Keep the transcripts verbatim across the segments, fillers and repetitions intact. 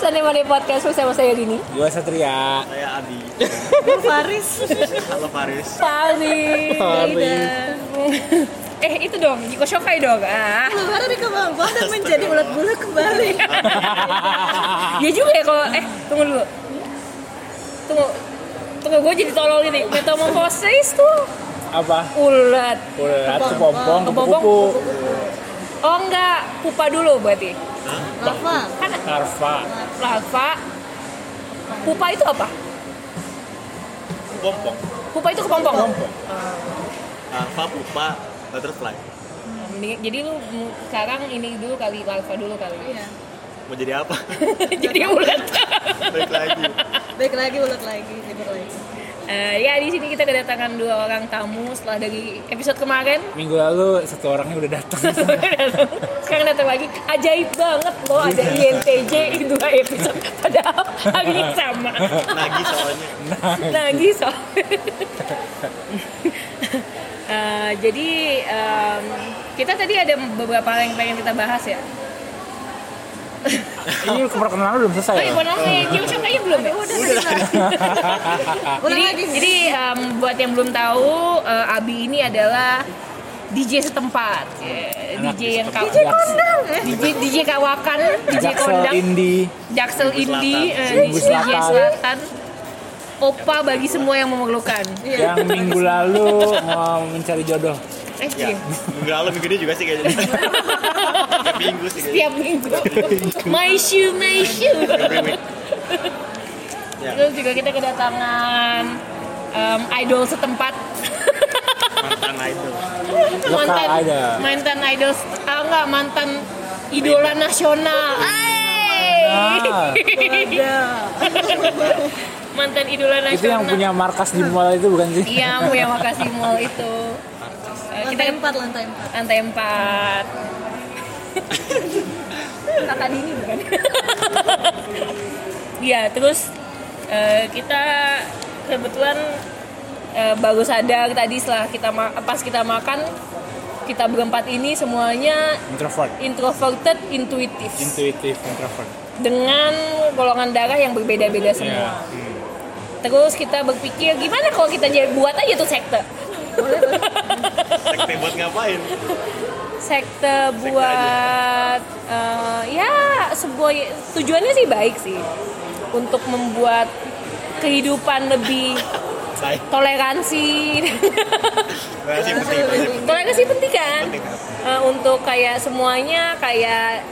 Sunday Monday Podcast bersama saya Dini. Gua Satria. Saya Adi. Gua Faris. Halo Faris. Faris. Eh itu dong, Joko Shokai dong. Ah. Keluar dari kemampuan dan menjadi bulat-bulat kembali. Ya juga ya kalau eh tunggu dulu. Tunggu. Tunggu gue jadi tolol ini. Metamorphosis tuh. Apa? Ulat. Ulat kepompong, kupu-kupu. Oh enggak, pupa dulu berarti. Larva. Kan larva. Larva. Pupa itu apa? Kepompong. Pupa itu kepompong. Kepompong. Larva, pupa, butterfly. Jadi lu sekarang ini dulu kali larva dulu kali. Iya. Mau jadi apa? Jadi ulat. Baik lagi. Baik lagi ulat lagi, tidur lagi. Uh, ya di sini kita kedatangan dua orang tamu setelah dari episode kemarin. Minggu lalu satu orangnya udah datang. Sekarang datang lagi. Ajaib banget loh ada I N T J di dua episode padahal hari sama. Nagih soalnya. Nagih soalnya. uh, jadi um, kita tadi ada beberapa hal yang pengen kita bahas ya. Ini perkenalan belum selesai. Oh, perkenalan Joko Shokai belum. Udah. Jadi, jadi um, buat yang belum tahu, uh, Abi ini adalah D J setempat. Yeah. D J yang kaw- D J kondang. D J D J kawakan, D J kondang. Jaksel Indie, D J Selatan. Opa bagi semua yang memerlukan. Yang minggu lalu mau mencari jodoh. Eh, ya, minggu lalu minggu ini juga sih kayaknya. Setiap minggu sih kayaknya. Setiap minggu. My shoe, my shoe. Ya. Terus juga kita kedatangan um, idol setempat. Mantan idol. Mantan idol. Mantan idol. Ah enggak, mantan idola nasional. Nah, mantan idola nasional. Itu yang punya markas di mall itu bukan sih? Iya, punya markas di mall itu. Lantai empat, lantai empat. Lantai empat. Kata Dini bukan? Iya, terus uh, kita kebetulan uh, baru sadar tadi setelah kita ma- pas kita makan kita berempat ini semuanya introvert, introverted, intuitif, intuitif, introvert. Dengan golongan darah yang berbeda-beda semua. Yeah. Hmm. Terus kita berpikir gimana kalau kita buat aja tuh sekte. Boleh, boleh. Sekte buat ngapain? Sekte buat Sekte uh, ya sebuah tujuannya sih baik sih untuk membuat kehidupan lebih toleransi. Toleransi penting, penting. Toleransi penting kan? Penting. Uh, untuk kayak semuanya kayak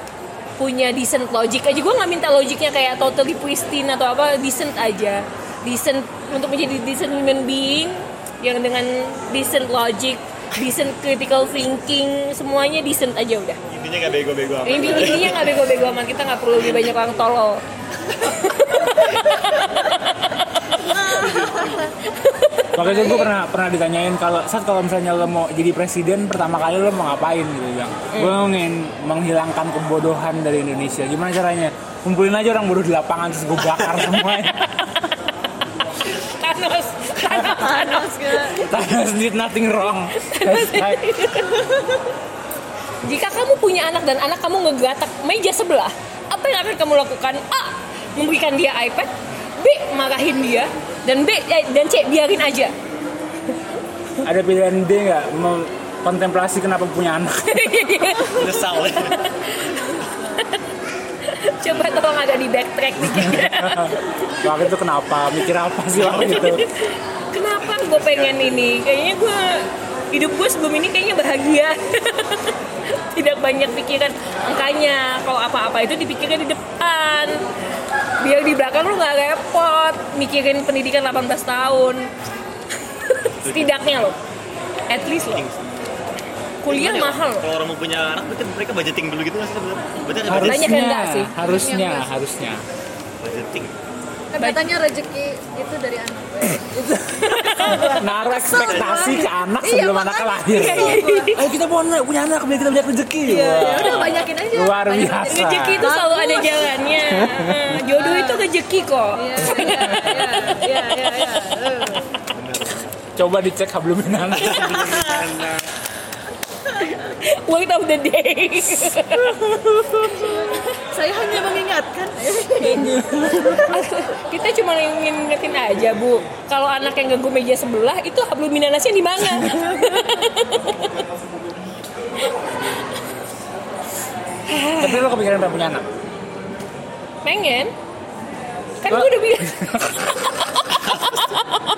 punya decent logic aja. Gue nggak minta logiknya kayak totally pristine atau apa, decent aja. Decent untuk menjadi decent human being. Yang dengan decent logic, decent critical thinking, semuanya decent aja udah. Intinya nggak bego-bego amat. Intinya nggak bego-bego amat, kita nggak perlu lebih banyak orang tolol. Makanya gue pernah pernah ditanyain kalau saat kalau misalnya lo mau jadi presiden pertama kali lo mau ngapain gitu bang? Mm. Gue ingin menghilangkan kebodohan dari Indonesia. Gimana caranya? Kumpulin aja orang bodoh di lapangan terus gue bakar semuanya. Thanos, Thanos, Thanos, Thanos did nothing wrong. Jika kamu punya anak dan anak kamu ngegatak meja sebelah, apa yang akan kamu lakukan? A. Memberikan dia iPad. B. Marahin dia. Dan B dan C biarin aja. Ada pilihan D nggak? Kontemplasi kenapa punya anak? Nyesal. Coba tolong agak di backtrack dikit. Waktu itu kenapa? Mikir apa sih waktu itu? Kenapa gue pengen ini? Kayaknya gue, hidup gue sebelum ini kayaknya bahagia. Tidak banyak pikiran. Makanya kalau apa-apa itu dipikirkan di depan. Biar di belakang lu gak repot mikirin pendidikan delapan belas tahun. Setidaknya lo, at least lo. Kuliah ya, mahal. Kalau orang mau punya anak, mereka budgeting dulu gitu nggak sih? Budgeting. Harusnya, enggak sih? harusnya, harusnya. Budgeting. Katanya rezeki itu dari anak. Naruh ekspektasi ke anak sebelum iya, anaknya lahir. Iya, iya, iya. Ayo kita mau anak, punya anak, biar kita banyak rezeki. Iya, ya udah banyakin aja. Luar biasa. Rezeki itu selalu ada jalannya. Jodoh itu rezeki kok. Iya, iya, iya, iya. Coba dicek sebelum anak. Word of the day. Saya hanya mengingatkan. Kita cuma ingin ngingetin aja, Bu. Kalau anak yang ganggu meja sebelah itu hablum minanasnya di mana? Tapi lo kepikiran udah punya anak? Pengen. Kan gue udah bilang.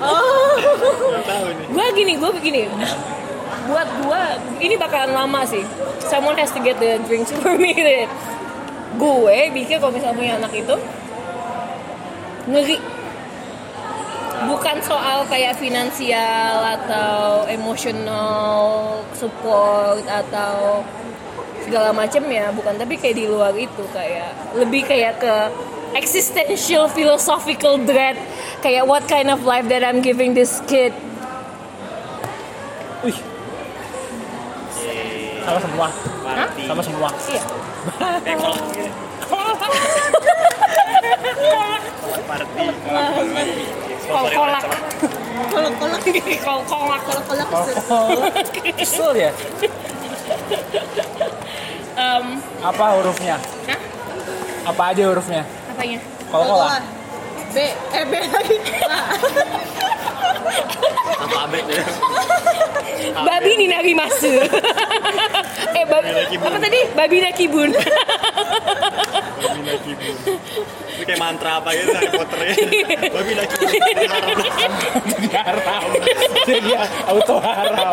Oh. Gue gini, gue begini. Buat gue, ini bakalan lama sih. Someone has to get the drinks for me. Gue pikir kalau misalnya punya anak itu ngeri. Bukan soal kayak finansial atau emotional support atau segala macam ya, bukan, tapi kayak di luar itu kayak lebih kayak ke existential philosophical dread, kayak what kind of life that I'm giving this kid. Wih, sama semua, sama semua. Iya. Parti, kolak, kolak, kolak, kolak, kolak, kolak, kolak, sol ya. Um, apa hurufnya? Hah? Apa aja hurufnya? Apanya? Kolak-kolak B, eh B lagi A. Apa A B ya? Babi Nakibun. Eh babi, apa tadi? Babi Nakibun. Babi Nakibun itu kayak mantra apa gitu, Harry Potternya. Babi Nakibun jadi haram, jadi auto haram.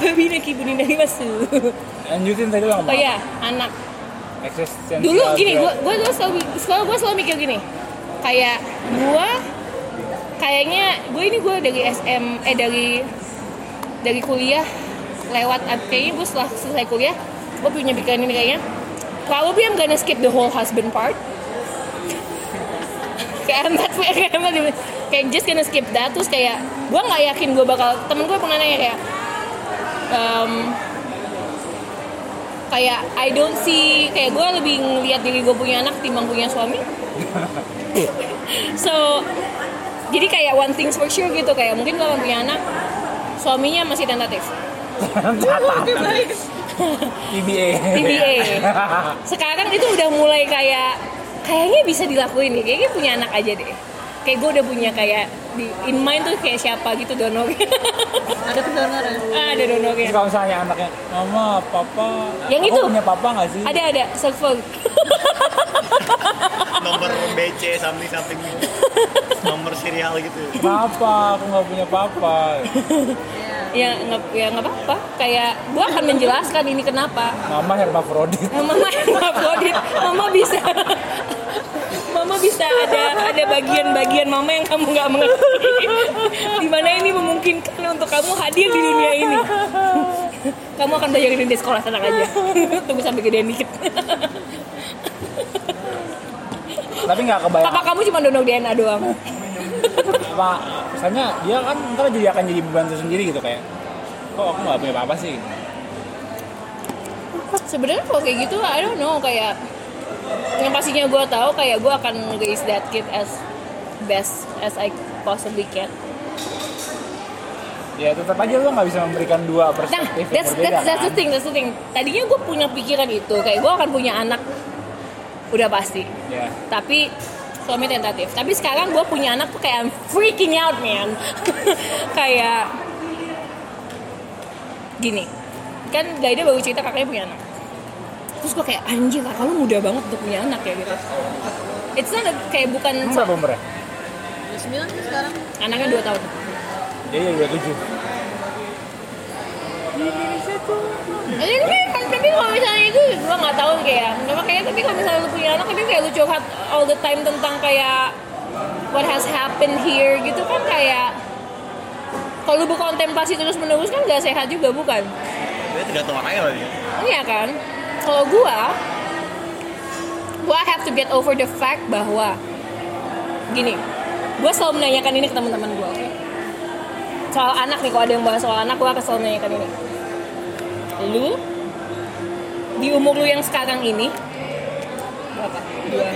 Babi Nakibun dari masuk. Lanjutin tadi lo. Oh ya, anak. Existence. Dulu gini, gua gua selalu selalu gua selalu mikir gini. Kayak gua kayaknya gua ini gua dari S M eh dari dari kuliah lewat kayaknya gua setelah selesai kuliah gua punya pikiran ini kayaknya. Probably I'm gonna skip the whole husband part. Kayak amat kayak amat kayak just gonna skip that. Terus kayak gue nggak yakin gue bakal, temen gue pernah nanya kayak um, kayak I don't see, kayak gue lebih ngeliat diri gue punya anak timbang punya suami. So jadi kayak one thing's for sure gitu, kayak mungkin kalau punya anak suaminya masih tentatif. T B A T B A Sekarang itu udah mulai kayak kayaknya bisa dilakuin nih, kayaknya punya anak aja deh. Kayak gue udah punya kayak di in mind tuh kayak siapa gitu donor. Ada pendonor ya? Ada donor ya. Kalau misalnya anaknya, mama, papa, yang itu punya papa nggak sih? Ada ada, cellphone. Nomor B C something something. Nomor serial gitu. Papa, aku nggak punya papa. Ya nggak ya nggak apa-apa. Kayak gue akan menjelaskan ini kenapa. Mama hermafrodit. Mama hermafrodit. Mama bisa. Mama bisa ada ada bagian-bagian mama yang kamu nggak mengerti, di mana ini memungkinkan untuk kamu hadir di dunia ini. Kamu akan belajar di sekolah, tenang aja, tunggu sampai gedean dikit. Tapi nggak kebayang. Papa kamu cuma donor D N A doang. Pak, misalnya dia kan ntar jadi akan jadi beban tersendiri gitu kayak, kok aku nggak punya apa-apa sih? Sebenarnya kalau kayak gitu, I don't know kayak. Yang pastinya gue tahu kayak gue akan raise that kid as best as I possibly can. Ya tetap aja lo nggak bisa memberikan dua perspektif nah, that's, yang berbeda. That's, that's the thing, that's the thing. Tadinya gue punya pikiran itu kayak gue akan punya anak udah pasti. Yeah. Tapi suami tentatif. Tapi sekarang gue punya anak tuh kayak I'm freaking out man. Kayak gini. Kan Gaida baru cerita kakaknya punya anak. Terus gue kayak anjir kakak lu muda banget untuk punya anak ya gitu. It's not kayak bukan berapa so- umurnya? sembilan sih sekarang. Anaknya dua tahun. Iya iya dua tujuh. Di Indonesia tuh. Ini kan tapi kalau misalnya itu gue nggak tahu kayak. Cuma kayak tapi kalau misalnya lu punya anak tapi kayak lu curhat all the time tentang kayak what has happened here gitu kan kayak. Kalau lu berkontemplasi terus menerus kan nggak sehat juga bukan? Dia tidak tahu anaknya lagi. Iya kan. Kalau gua, gua have to get over the fact bahwa gini, gua selalu menanyakan ini ke teman-teman gua, oke? Okay? Soal anak nih, kalau ada yang bahas soal anak, gua akan selalu menanyakan ini. Lu, di umur lu yang sekarang ini, berapa? dua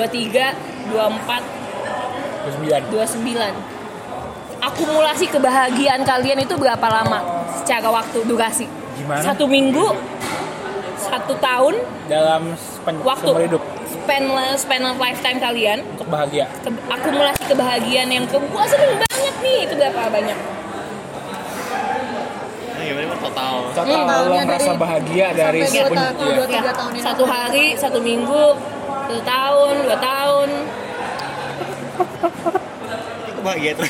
puluh tiga, dua puluh empat, dua puluh sembilan Akumulasi kebahagiaan kalian itu berapa lama secara waktu, durasi? Gimana? Satu minggu, satu tahun dalam spen- waktu hidup. Span span lifetime kalian untuk bahagia. Ke- akumulasi kebahagiaan yang kebuas itu banyak nih, itu berapa banyak? Total. Total hmm, merasa dari, bahagia dari sepenuhnya. Ya, satu hari, satu minggu, satu tahun, dua tahun. Itu bahagia tuh.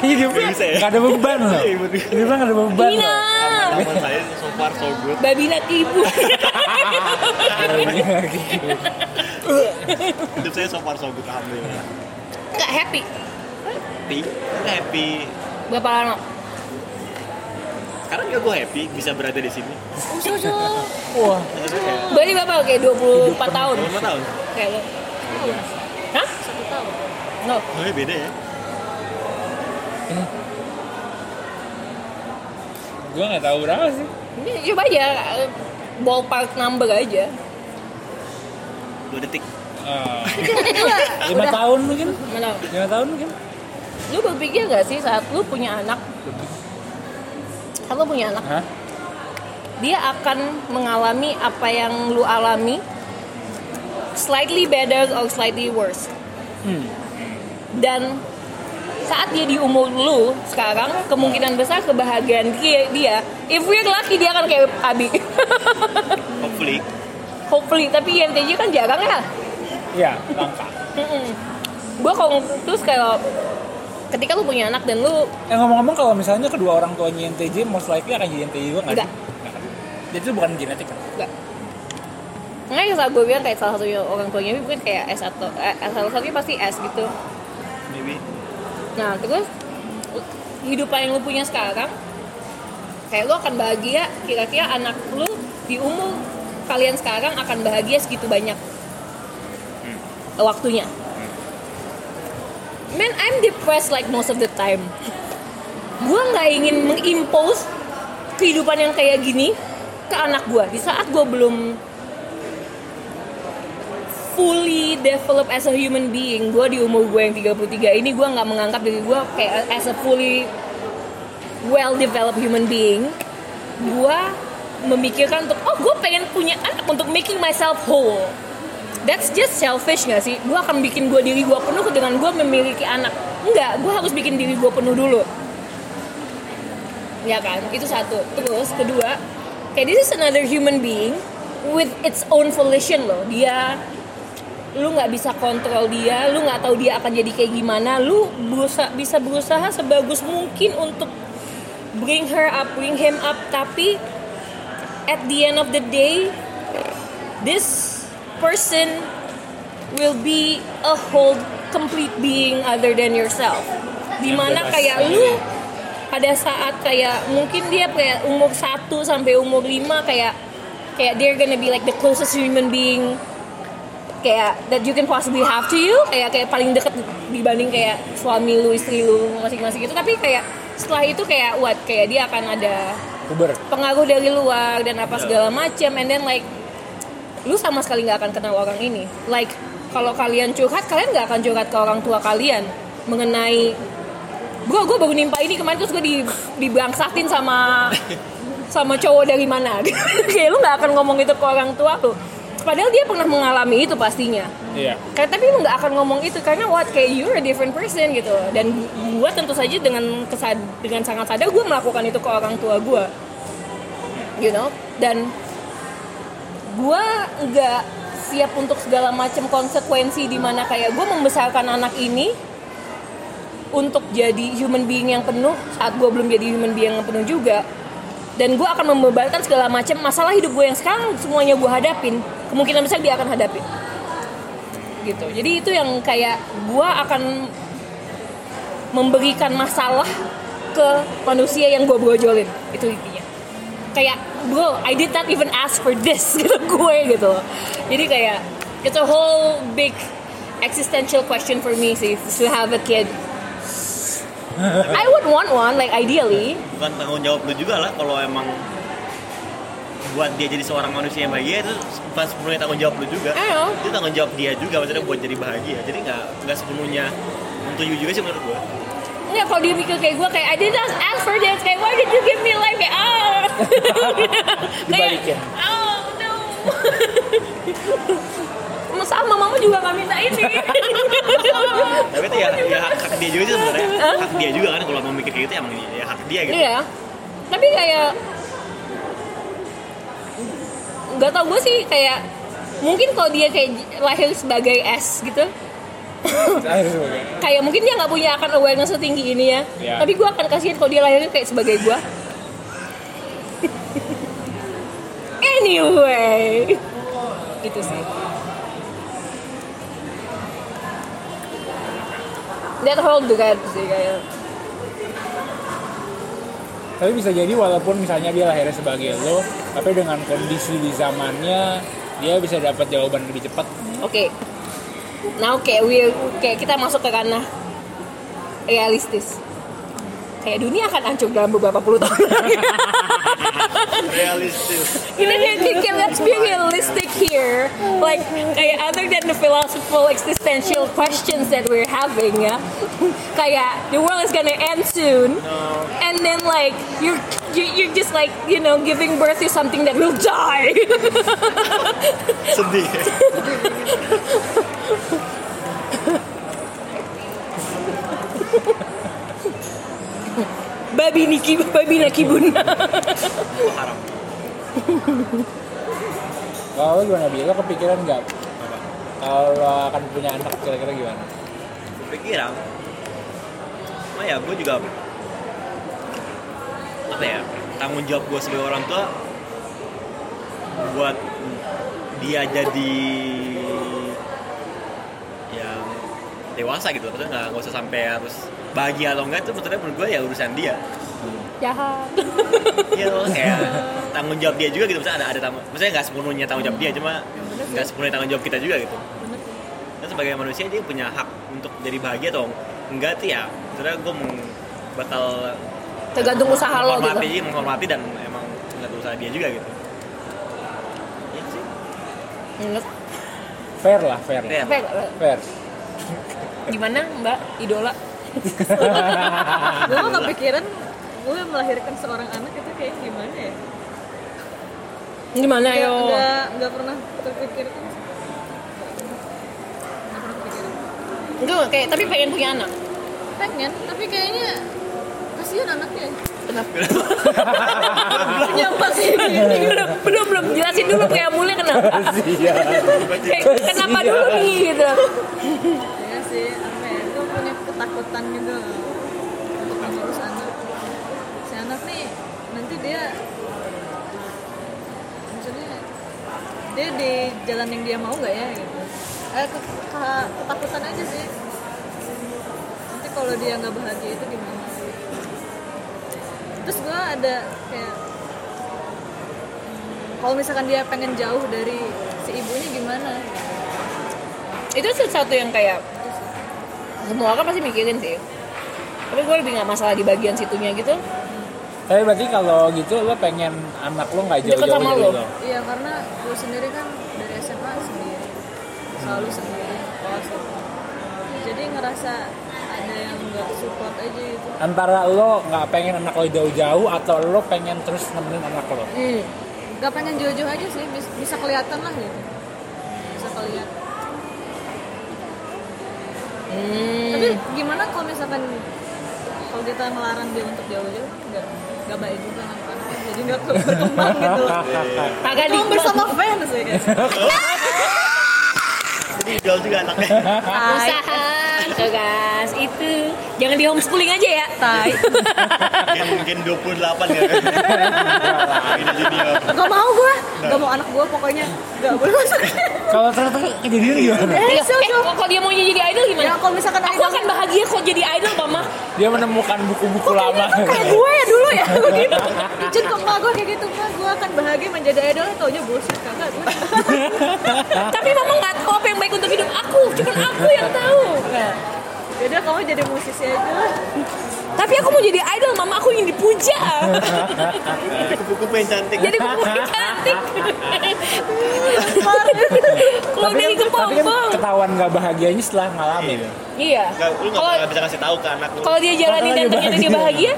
Hidupnya nggak ada beban loh. Hidupnya nggak ada beban loh. Teman saya so far so good. Babi Nakibun. Hidup saya so far so good, alhamdulillah. Nggak happy. Happy, nggak happy. Berapa lama? Sekarang juga gue happy bisa berada di sini. Usuh-usuh. Wah. Berarti bapak oke dua puluh empat tahun. dua puluh empat tahun. Kayak lo. Hah? satu tahun. No. Oh, ya beda ya. Hmm. Gue nggak tahu berapa sih. Coba aja ballpark number aja. dua detik. Uh. lima tahun mungkin. lima tahun mungkin. Lu berpikir nggak sih saat lu punya anak? Kalau punya anak, hah? Dia akan mengalami apa yang lu alami, slightly better or slightly worse. Hmm. Dan saat dia di umur lu sekarang, kemungkinan besar kebahagiaan dia, dia if we're lucky dia akan kayak Abi. Hopefully. Hopefully, tapi I N T J kan jarang ya. Iya, langka. Gua kalau terus kalau ketika lu punya anak dan lu eh ngomong-ngomong kalau misalnya kedua orang tuanya I N T J most likely akan jadi I N T J juga nggak? Nggak. Jadi itu bukan genetik kan? Nggak. Nggak ya salah gue bilang kayak salah satunya orang tuanya mungkin kayak S atau eh, salah satunya pasti S gitu. Maybe. Nah terus kehidupan yang lu punya sekarang kayak lu akan bahagia kira-kira anak lu di umur kalian sekarang akan bahagia segitu banyak hmm. waktunya. Man, I'm depressed like most of the time. Gue gak ingin mengimpose kehidupan yang kayak gini ke anak gue. Di saat gue belum fully develop as a human being, gue di umur gue yang tiga puluh tiga ini, gue gak menganggap diri gue kayak as a fully well-developed human being. Gue memikirkan untuk, oh gue pengen punya anak untuk making myself whole. That's just selfish gak sih? Gue akan bikin gue diri gue penuh dengan gue memiliki anak. Enggak, gue harus bikin diri gue penuh dulu. Ya kan? Itu satu. Terus kedua, kayak this is another human being with its own volition loh. Dia, lu gak bisa kontrol dia, lu gak tahu dia akan jadi kayak gimana. Lu berusaha, bisa berusaha sebagus mungkin untuk bring her up, bring him up. Tapi at the end of the day, this person will be a whole complete being other than yourself. Dimana kayak lu pada saat kayak mungkin dia kayak umur satu sampai umur lima kayak kayak they're gonna be like the closest human being kayak that you can possibly have to you kayak kayak paling deket dibanding kayak suami lu, istri lu masing-masing gitu. Tapi kayak setelah itu kayak what kayak dia akan ada pengaruh dari luar dan apa segala macam and then like lu sama sekali nggak akan kenal orang ini. Like kalau kalian curhat, kalian nggak akan curhat ke orang tua kalian mengenai gue gue baru nimpa ini kemarin terus gue di dibangsatin sama sama cowok dari mana. Kayak lu nggak akan ngomong itu ke orang tua lu. Padahal dia pernah mengalami itu pastinya. Iya. Kayak tapi lu nggak akan ngomong itu karena what kayak you're a different person gitu. Dan gue tentu saja dengan kesad dengan sangat sadar gue melakukan itu ke orang tua gue. You know dan gue nggak siap untuk segala macam konsekuensi di mana kayak gue membesarkan anak ini untuk jadi human being yang penuh saat gue belum jadi human being yang penuh juga dan gue akan membebankan segala macam masalah hidup gue yang sekarang semuanya gue hadapin kemungkinan besar dia akan hadapin gitu jadi itu yang kayak gue akan memberikan masalah ke manusia yang gue brojolin itu intinya kayak bro, I did not even ask for this gitu gue gitu. Jadi kayak it's a whole big existential question for me sih to have a kid. I would want one like ideally. Bukan tanggung jawab lu juga lah kalau emang buat dia jadi seorang manusia yang bahagia itu bukan sepenuhnya tanggung jawab lu juga. Itu tanggung jawab dia juga maksudnya buat jadi bahagia. Jadi nggak nggak sepenuhnya untuk you juga sih menurut gue. Nggak kalau dia mikir kayak gue kayak I did not ask for this kayak why did you give me life kayak ah. Dibalikin. Oh no. Sama mama juga nggak minta ini. Tapi itu ya, ya hak dia juga sih sebenarnya. Hak dia juga kan kalau mau mikir kayak gitu emang ya hak dia gitu. Iya. Tapi kayak nggak tau gue sih kayak mungkin kalau dia kayak lahir sebagai S gitu. Kayak mungkin dia nggak punya akan awareness setinggi ini ya. Ya. Tapi gue akan kasihin kalau dia lahirnya kayak sebagai gue. Anyway, gitu sih. That whole dugaan sih kayak. Tapi bisa jadi walaupun misalnya dia lahirnya sebagai lo, tapi dengan kondisi di zamannya dia bisa dapat jawaban lebih cepat. Oke. Okay. Nah, oke, okay, we okay, kita masuk ke ranah realistis. Kayak dunia akan hancur dalam beberapa puluh tahun lagi. Realistis. Ini kayak let's be realistic here. Like kayak other than the philosophical existential questions that we're having ya. Kayak the world is gonna end soon. No. And then like you're you you're just like, you know, giving birth to something that will die. Sedih. Babi Nakibun, Babi Nakibun. Haram. Kalau gimana Bi? Lo kepikiran nggak? Kalau akan punya anak kira-kira gimana? Kepikiran. Nah ya, gue juga apa ya? Tanggung jawab gue sebagai orang tua buat dia jadi yang dewasa gitu, maksudnya nggak nggak usah sampai harus bahagia atau enggak, itu maksudnya menurut gue ya urusan dia. Jahat. Iya loh, kayak tanggung jawab dia juga gitu, maksudnya ada ada tanggung, maksudnya nggak sepenuhnya tanggung jawab dia, cuma nggak sepenuhnya tanggung jawab kita juga gitu. Dan sebagai manusia dia punya hak untuk jadi bahagia atau enggak tuh ya, maksudnya gue bakal tergantung usaha lo gitu. Menghormati, menghormati dan emang tergantung usaha dia juga gitu. Iya sih. Fair lah, fair. Fair. Fair. Fair. Gimana Mbak idola? Gue nggak pikiran gue melahirkan seorang anak itu kayak gimana ya? Gimana yo? Nggak nggak pernah terpikirkan. Nggak pernah terpikirkan. Enggak kayak tapi pengen punya anak. Pengen tapi kayaknya kasihan anaknya. Kenapa? Kenapa sih? Belum belum belum jelasin dulu kayak mulai kenapa? Kenapa dulu nih gitu? Ya sih. Takutan gitu untuk mengurus anak. Si anak nih nanti dia maksudnya dia di jalan yang dia mau nggak ya gitu. Eh ke, ke, ketakutan aja sih. Nanti kalau dia nggak bahagia itu gimana? Terus gue ada kayak kalau misalkan dia pengen jauh dari si ibunya gimana? Itu sesuatu yang kayak semua orang pasti mikirin sih, tapi gue lebih nggak masalah di bagian situnya gitu. Tapi berarti kalau gitu lo pengen anak lo nggak jauh-jauh sama lo? Iya karena gue sendiri kan dari S M A sendiri, selalu sendiri, kos, jadi ngerasa ada yang nggak support aja gitu. Antara lo nggak pengen anak lo jauh-jauh atau lo pengen terus nemenin anak lo? Hmm, nggak pengen jauh-jauh aja sih, bisa kelihatan lah gitu, bisa kelihatan. Hmm. Tapi gimana kalau misalkan kalau kita melarang dia untuk jauh-jauh nggak nggak baik juga kan jadi nggak berkembang gitu loh. Kagak di bersama fans ya kan. Jadi jauh juga anaknya. Usaha tugas itu jangan di homeschooling aja ya. Tai. Mungkin dua puluh delapan ya. Gak mau gue, gak mau anak gue pokoknya gak boleh masuk. Kalau ternyata kejadian gimana? Eh, kalau dia mau jadi idol gimana? Kalau misalkan aku akan bahagia kok jadi idol, mama. Dia menemukan buku-buku lama. Kayak gue ya dulu ya, gue gitu. Ijin kok mama gue kayak gitu, mama gue akan bahagia menjadi idol, taunya bullshit kagak gue. Tapi mama nggak tahu apa yang baik untuk hidup aku, cuma aku yang tahu. Yaudah kamu jadi musisi aja lah. Tapi aku mau jadi idol, mama aku ingin dipuja. Kupu-kupu yang cantik. Jadi kupu-kupu yang cantik. Keluar dari kepompong. Ketahuan gak bahagianya setelah ngalamin. Iya. Lu gak bisa kasih tahu ke anak lu. Kalau dia jalani dan ternyata dia bahagia.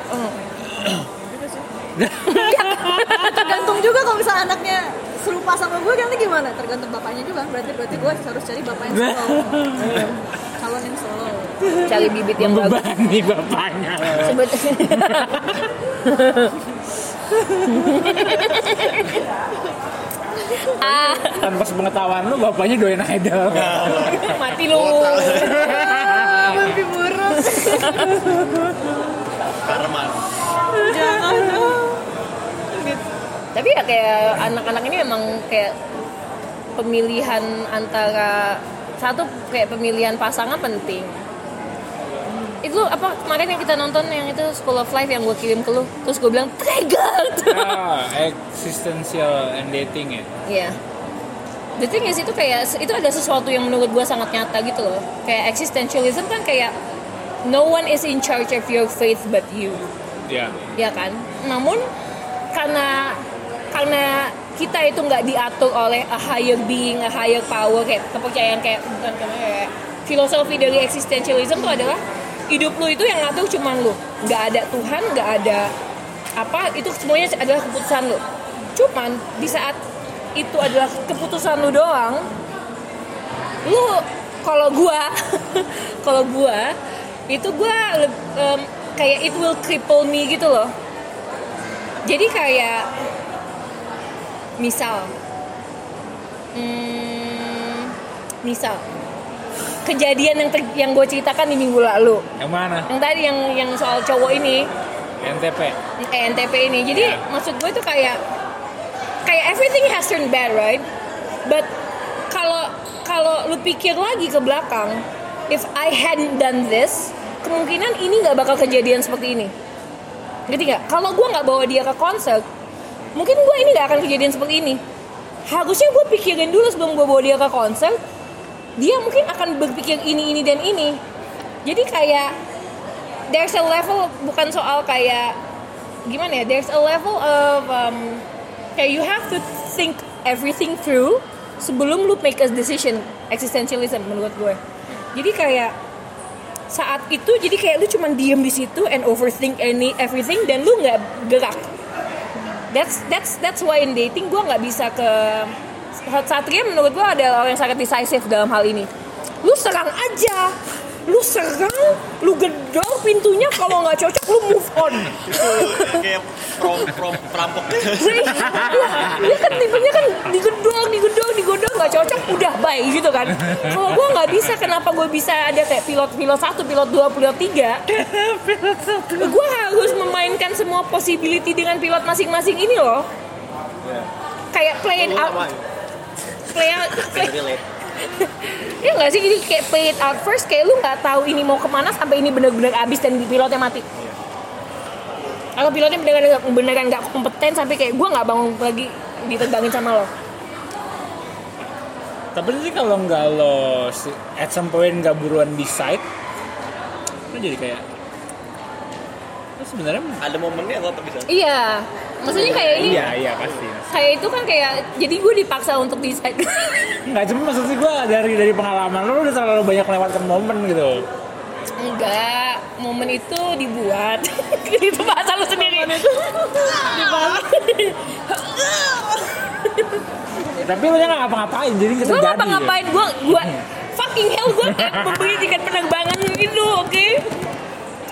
bapak sama gue nanti gimana? Tergantung bapaknya juga. Berarti berarti gue harus cari bapak yang solo. Calon yang solo. Cari bibit yang bagus. Membebani bapaknya. Sebetulnya. Ah. Tanpa sepengetahuan lu bapaknya doain idol. Mati lu. Mimpi buruk. Karma. Jangan dong. Tapi ya kayak anak-anak ini memang kayak pemilihan antara satu kayak pemilihan pasangan penting. Itu apa kemarin yang kita nonton yang itu School of Life yang gue kirim ke lu, terus gue bilang triggered. Ah, existential and dating ya. Iya. Yeah. The thing is itu kayak itu ada sesuatu yang menurut gue sangat nyata gitu loh. Kayak existentialism kan kayak no one is in charge of your faith but you. Iya. Yeah. Iya kan? Namun karena karena kita itu enggak diatur oleh a higher being, a higher power kayak kepercayaan kayak bukan kayak filosofi dari existentialism itu adalah hidup lu itu yang ngatur cuman lu, nggak ada Tuhan, nggak ada apa, itu semuanya adalah keputusan lu. Cuman di saat itu adalah keputusan lu doang, lu kalau gua kalau gua itu gua um, kayak it will cripple me gitu loh. Jadi kayak misal, hmm, misal. kejadian yang ter- yang gue ceritakan di minggu lalu. Yang mana? Yang tadi yang yang soal cowok ini. I N T P. Eh, I N T P ini. Jadi yeah. maksud gue itu kayak kayak everything has turned bad, right? But kalau kalau lu pikir lagi ke belakang, if I hadn't done this, kemungkinan ini nggak bakal kejadian seperti ini. Ngerti nggak? Kalau gue nggak bawa dia ke konser, mungkin gue ini nggak akan kejadian seperti ini. Harusnya gue pikirin dulu sebelum gue bawa dia ke konser. Dia mungkin akan berpikir ini, ini, dan ini. Jadi kayak there's a level, bukan soal kayak gimana ya, there's a level of um, kayak you have to think everything through sebelum lu make a decision. Existentialism menurut gue. Jadi kayak saat itu jadi kayak lu cuman diem di situ and overthink any everything dan lu nggak gerak. That's that's that's why in dating gue nggak bisa ke Satria menurut gue adalah orang yang sangat decisive dalam hal ini. Lu serang aja, lu serang, lu gedor pintunya, kalau nggak cocok lu move on. Kayak perampok. Dia kan tipenya kan digedor, digedor, digedor nggak cocok, udah bye gitu kan. Kalau gue nggak bisa, kenapa gue bisa ada kayak pilot pilot satu, pilot dua, pilot tiga? Gue harus memainkan semua possibility dengan pilot masing-masing ini loh. Kayak play it out. Play out. Iya nggak sih, jadi kayak play it out first, kayak lu nggak tahu ini mau kemana sampai ini benar-benar abis dan pilotnya mati. Kalau pilotnya benar-benar nggak kompeten sampai kayak gue nggak bangun lagi diterbangin sama lo. Tapi sih kalau nggak lo at some point nggak buruan decide, lo jadi kayak lo sebenarnya ada momennya lo tapi bisa. Iya. Maksudnya kayak ini, iya, iya, pasti, pasti. Kayak itu kan kayak, jadi gue dipaksa untuk decide. Enggak, cuma maksudnya gue dari dari pengalaman lo udah terlalu banyak lewatkan momen gitu. Enggak, momen itu dibuat. Itu bahasa lo sendiri. Dibuat. Tapi lo nya nggak ngapa-ngapain, jadi nggak terjadi. Gue ngapa-ngapain, gue gue fucking hell gue membeli tiket penerbangan gitu, oke? Okay?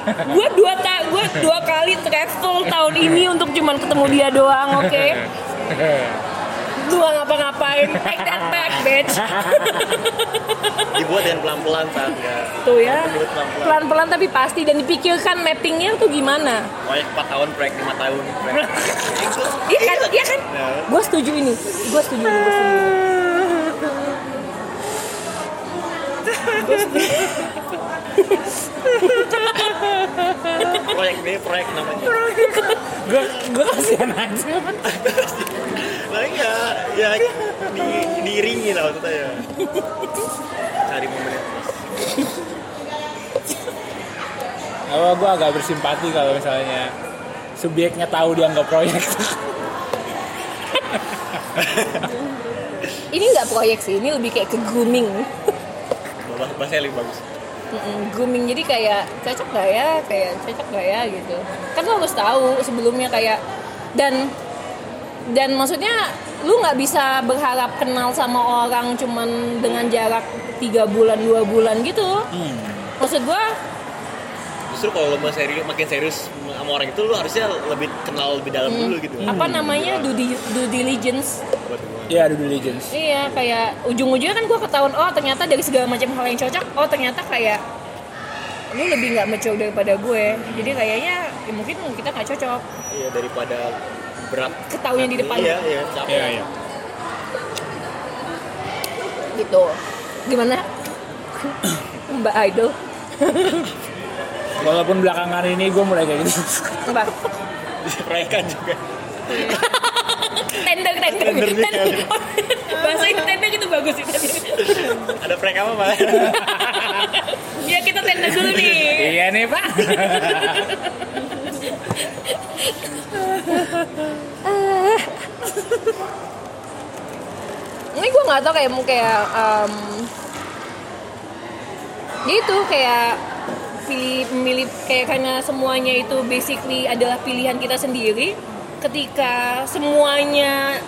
Gue dua ta- gue dua kali travel tahun ini untuk cuman ketemu dia doang, oke? Okay? Gue ngapa-ngapain, take that back, bitch. Dibuat dan pelan-pelan, kan? Tuh ya, pelan-pelan. pelan-pelan tapi pasti dan dipikirkan mappingnya tuh gimana? Oh ya, empat tahun proyek, lima tahun proyek. Iya kan, iya kan? Nah. Gue setuju ini, gue setuju ini, gue setuju. Gue setuju. Proyek ini proyek namanya. Gue gue kasihan aja. Lah ya, ya di diiringi lah waktu saya. Cari momennya. Awal gue agak bersimpati kalau misalnya subjeknya tahu dia nggak proyek. Ini nggak proyek sih, ini lebih kayak ke grooming. Bahasanya lebih bagus. Mm-mm, grooming, jadi kayak cocok gak ya, kayak cocok gak ya gitu. Kan lo harus tahu sebelumnya kayak dan dan maksudnya lu nggak bisa berharap kenal sama orang cuman dengan jarak tiga bulan dua bulan gitu. Hmm. Maksud gua justru kalau lu serius, makin serius sama orang itu lu harusnya lebih kenal lebih dalam hmm. dulu gitu. Hmm. Apa namanya? Due due diligence. Iya, due diligence. Iya, kayak ujung-ujungnya kan gua ketahuan, oh ternyata dari segala macam hal yang cocok, oh ternyata kayak lu lebih nggak mature daripada gue, jadi kayaknya ya mungkin kita nggak cocok. Iya, daripada berat ketahuinya di depan. Iya, iya, capek. Iya, iya. Gitu. Gimana? Mbak Idol. Walaupun belakangan ini gue mulai kayak gitu. Mbak. Diseraikan juga. Tender, tender. Tendernya. Tender. Bahasa itu tender itu bagus sih tadi. Ada prank apa, Pak? Ya kita tender dulu nih. Iya nih, Pak. Ini gue nggak tau kayak mau kayak um, gitu kayak pilih memilih kayak karena semuanya itu basically adalah pilihan kita sendiri. Ketika semuanya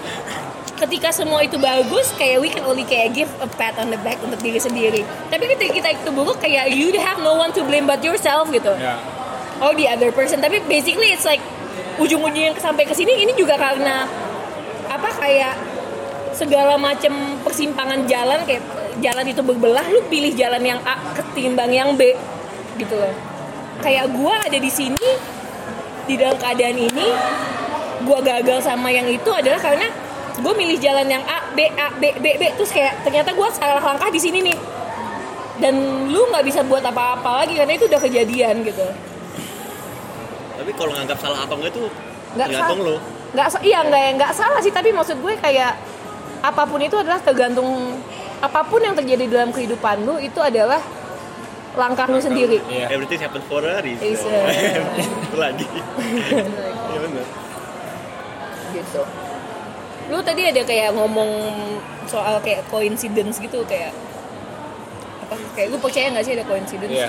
ketika semua itu bagus, kayak we can only kayak give a pat on the back untuk diri sendiri. Tapi ketika kita itu buruk, kayak you have no one to blame but yourself gitu. Yeah. Or the other person. Tapi basically it's like ujung-ujungnya sampai ke sini ini juga karena apa kayak segala macam persimpangan jalan kayak jalan itu berbelah, lu pilih jalan yang A ketimbang yang B gitu loh. Kayak gua ada di sini di dalam keadaan ini, gua gagal sama yang itu adalah karena gue milih jalan yang A, B, A, B, B, B, terus kayak ternyata gue salah langkah di sini nih, dan lu nggak bisa buat apa-apa lagi karena itu udah kejadian gitu. Tapi kalau nganggap salah atau enggak itu tergantung lu. Nggak, iya nggak ya nggak salah sih, tapi maksud gue kayak apapun itu adalah tergantung apapun yang terjadi dalam kehidupan lu itu adalah langkah lu sendiri. Yeah. Everything happens for a reason. Lagi. Iya benar. Gitu. Lu tadi ada kayak ngomong soal kayak coincidence gitu kayak apa kayak lu percaya nggak sih ada coincidence? Iya,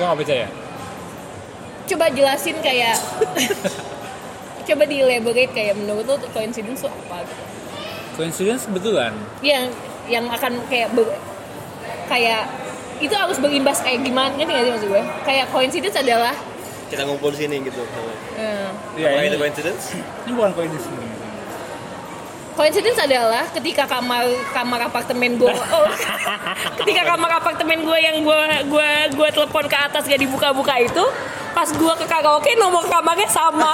gua nggak percaya. Coba jelasin kayak coba di elaborate kayak menurut lu coincidence itu apa gitu? Coincidence kebetulan? Iya, yang akan kayak ber, kayak itu harus berimbas kayak gimana ngerti nggak sih maksud gue? Kayak coincidence adalah kita ngumpul sini gitu. Iya. Yeah. Ini coincidence? Ini bukan coincidence. Coincidence adalah ketika kamar kamar apartemen gue, oh, ketika kamar apartemen gue yang gue gue gue telepon ke atas gak dibuka-buka itu, pas gue ke karaoke nomor kamarnya sama.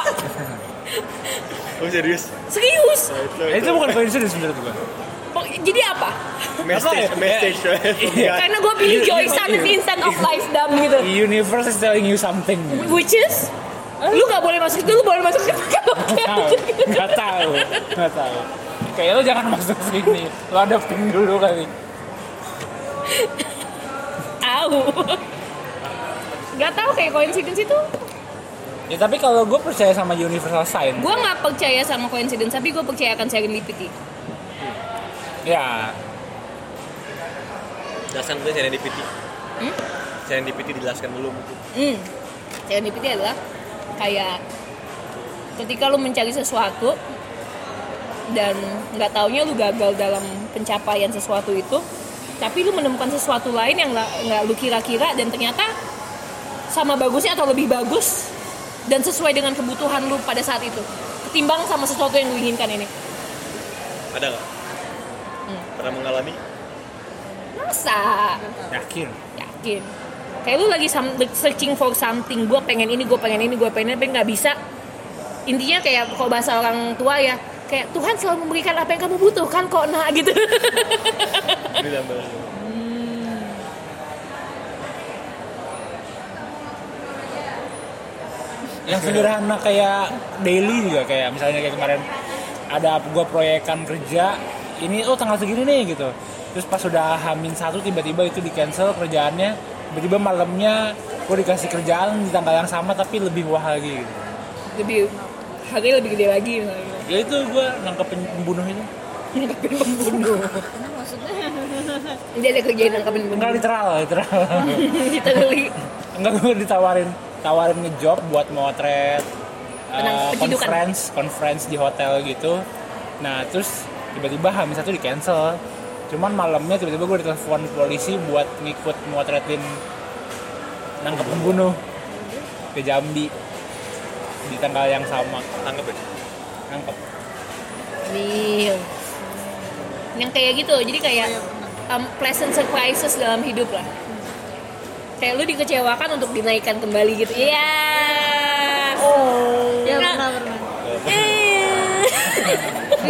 Oh serius? Serius? Nah, itu, itu. itu bukan coincidence menurut gue. Jadi apa? Message, message. Karena gue pilih Joy-san is instant of life dumb gitu. The universe is telling you something. Which is? Lu nggak boleh masuk itu, lu boleh masuk ke karaoke. Nggak tahu, nggak tahu. Kayak lu jangan masuk sini, lu hadapin dulu kali. Tahu? Nggak tahu kayak coincidence itu. Ya tapi kalau gue percaya sama universal sign. Gue nggak percaya sama coincidence, tapi gue percaya akan serendipity. Ya. Jelaskan dulu serendipity. Hmm? Serendipity dijelaskan dulu mungkin. Hmm. Serendipity adalah kayak ketika lu mencari sesuatu dan nggak taunya lu gagal dalam pencapaian sesuatu itu, tapi lu menemukan sesuatu lain yang nggak lu kira-kira dan ternyata sama bagusnya atau lebih bagus dan sesuai dengan kebutuhan lu pada saat itu ketimbang sama sesuatu yang lu inginkan. Ini ada nggak hmm. pernah mengalami? Masa yakin yakin kayak lu lagi searching for something, gue pengen ini, gue pengen ini, gue pengen ini, nggak bisa. Intinya kayak kalau bahasa orang tua ya, kayak Tuhan selalu memberikan apa yang kamu butuhkan kok nak gitu. Hmm. Yang sederhana kayak daily juga kayak misalnya kayak kemarin ada gue proyekan kerja, ini oh tanggal segini nih gitu. Terus pas sudah hamin satu tiba-tiba itu di cancel kerjaannya. Tiba-tiba malamnya gue dikasih kerjaan di tanggal yang sama tapi lebih wah lagi gitu. Lebih, harganya lebih gede lagi misalnya. Ya itu gue nangkepin pembunuh itu. Nangkepin pembunuh? Maksudnya? Dia ada kerjaan nangkepin pembunuh? Enggak, literal, literal. Literally? Enggak, gue ditawarin tawarin ngejob buat motret, uh, conference, conference di hotel gitu. Nah terus tiba-tiba H minus satu di cancel, cuman malamnya tiba-tiba gue ditelepon polisi buat ngikut motretin nangkep pembunuh ke Jambi di tanggal yang sama. Nangkep ya? Nangkep nih yang kayak gitu, jadi kayak um, pleasant surprises dalam hidup lah, kayak lu dikecewakan untuk dinaikkan kembali gitu. Iya. Yeah. Oh. Ya benar benar. Eh.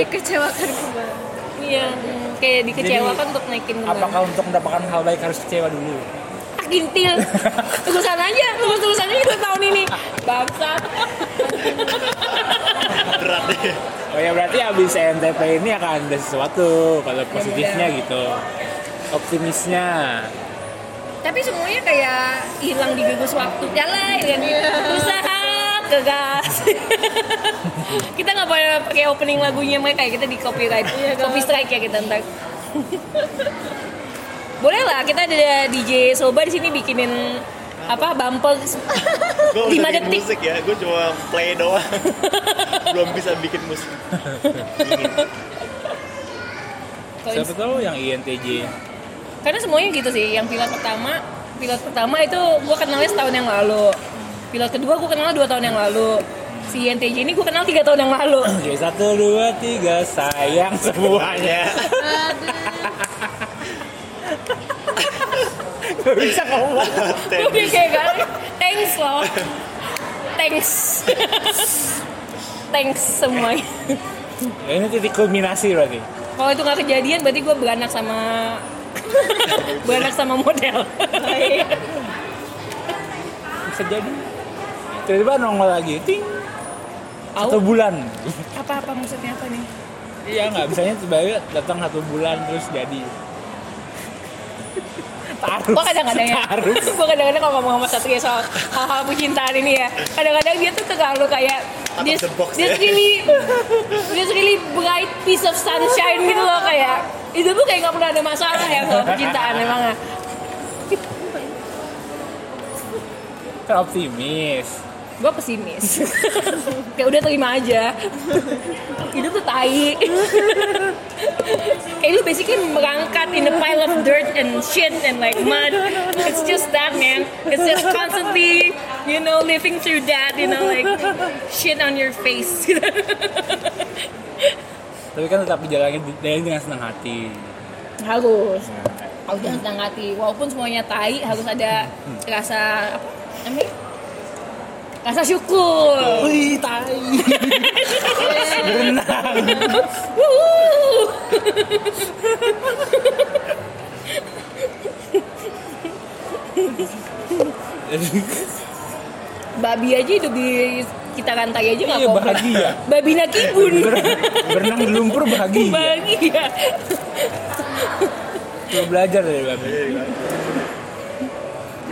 Dikecewakan kembali. Iya. Hmm. Kayak dikecewakan jadi, untuk naikin kembali. Apakah untuk mendapatkan hal baik harus kecewa dulu? Ah gintil. Tulisan aja, tulisan aja itu tahun ini. Bangsat. Berat deh. Oh ya berarti abis I N T P ini akan ada sesuatu kalau positifnya ya, gitu. Optimisnya. Tapi semuanya kayak hilang digegus waktu, jalan, yeah. usaha, kegas. Kita nggak boleh pakai opening lagunya mereka, kayak kita di copyright, yeah, copy strike ya kita ntar. Boleh lah, kita ada D J Soba di sini bikinin apa bumper lima detik. Musik ya, gue cuma play doang. Belum bisa bikin musik. Siapa tahu yang I N T J. Karena semuanya gitu sih, yang pilot pertama pilot pertama itu gue kenalnya setahun yang lalu, pilot kedua gue kenal dua tahun yang lalu, si I N T J ini gue kenal tiga tahun yang lalu. Oke, satu dua tiga sayang semuanya. Gak bisa ngomong. Gue udah kayak gari thanks loh, thanks thanks semuanya. Ini titik kulminasi berarti. Kalau itu nggak kejadian berarti gue beranak sama beranak sama model. Bisa jadi tiba-tiba nongol lagi ting satu bulan. Apa-apa maksudnya apa nih? Iya nggak, misalnya tiba-tiba datang satu bulan terus jadi tarus. Gue kadang-kadang ya gue kadang-kadang kalau ngomong sama Satria soal hal-hal percintaan ini ya, kadang-kadang dia tuh terlalu kayak this this really this really bright piece of sunshine gitu loh, kayak itu tuh kayak nggak pernah ada masalah ya soal percintaan. Emang nggak optimis, gue pesimis. Kayak udah terima aja hidup tuh tai. Kayak lu basically merangkat in the pile of dirt and shit and like mud. It's just that man, it's just constantly you know living through that, you know like shit on your face. Tapi kan tetap dijalani dengan senang hati. Harus. Harus dengan senang hati. Walaupun semuanya tai, harus ada rasa apa namanya? Rasa syukur. Wih, tai. Berenang. Wuhu. Babi aja hidup di kita rantai aja nggak iya, apa-apa. Bahagia. Babi Nakibun. Berenang di lumpur bahagia. Bahagia. Coba belajar dari babi.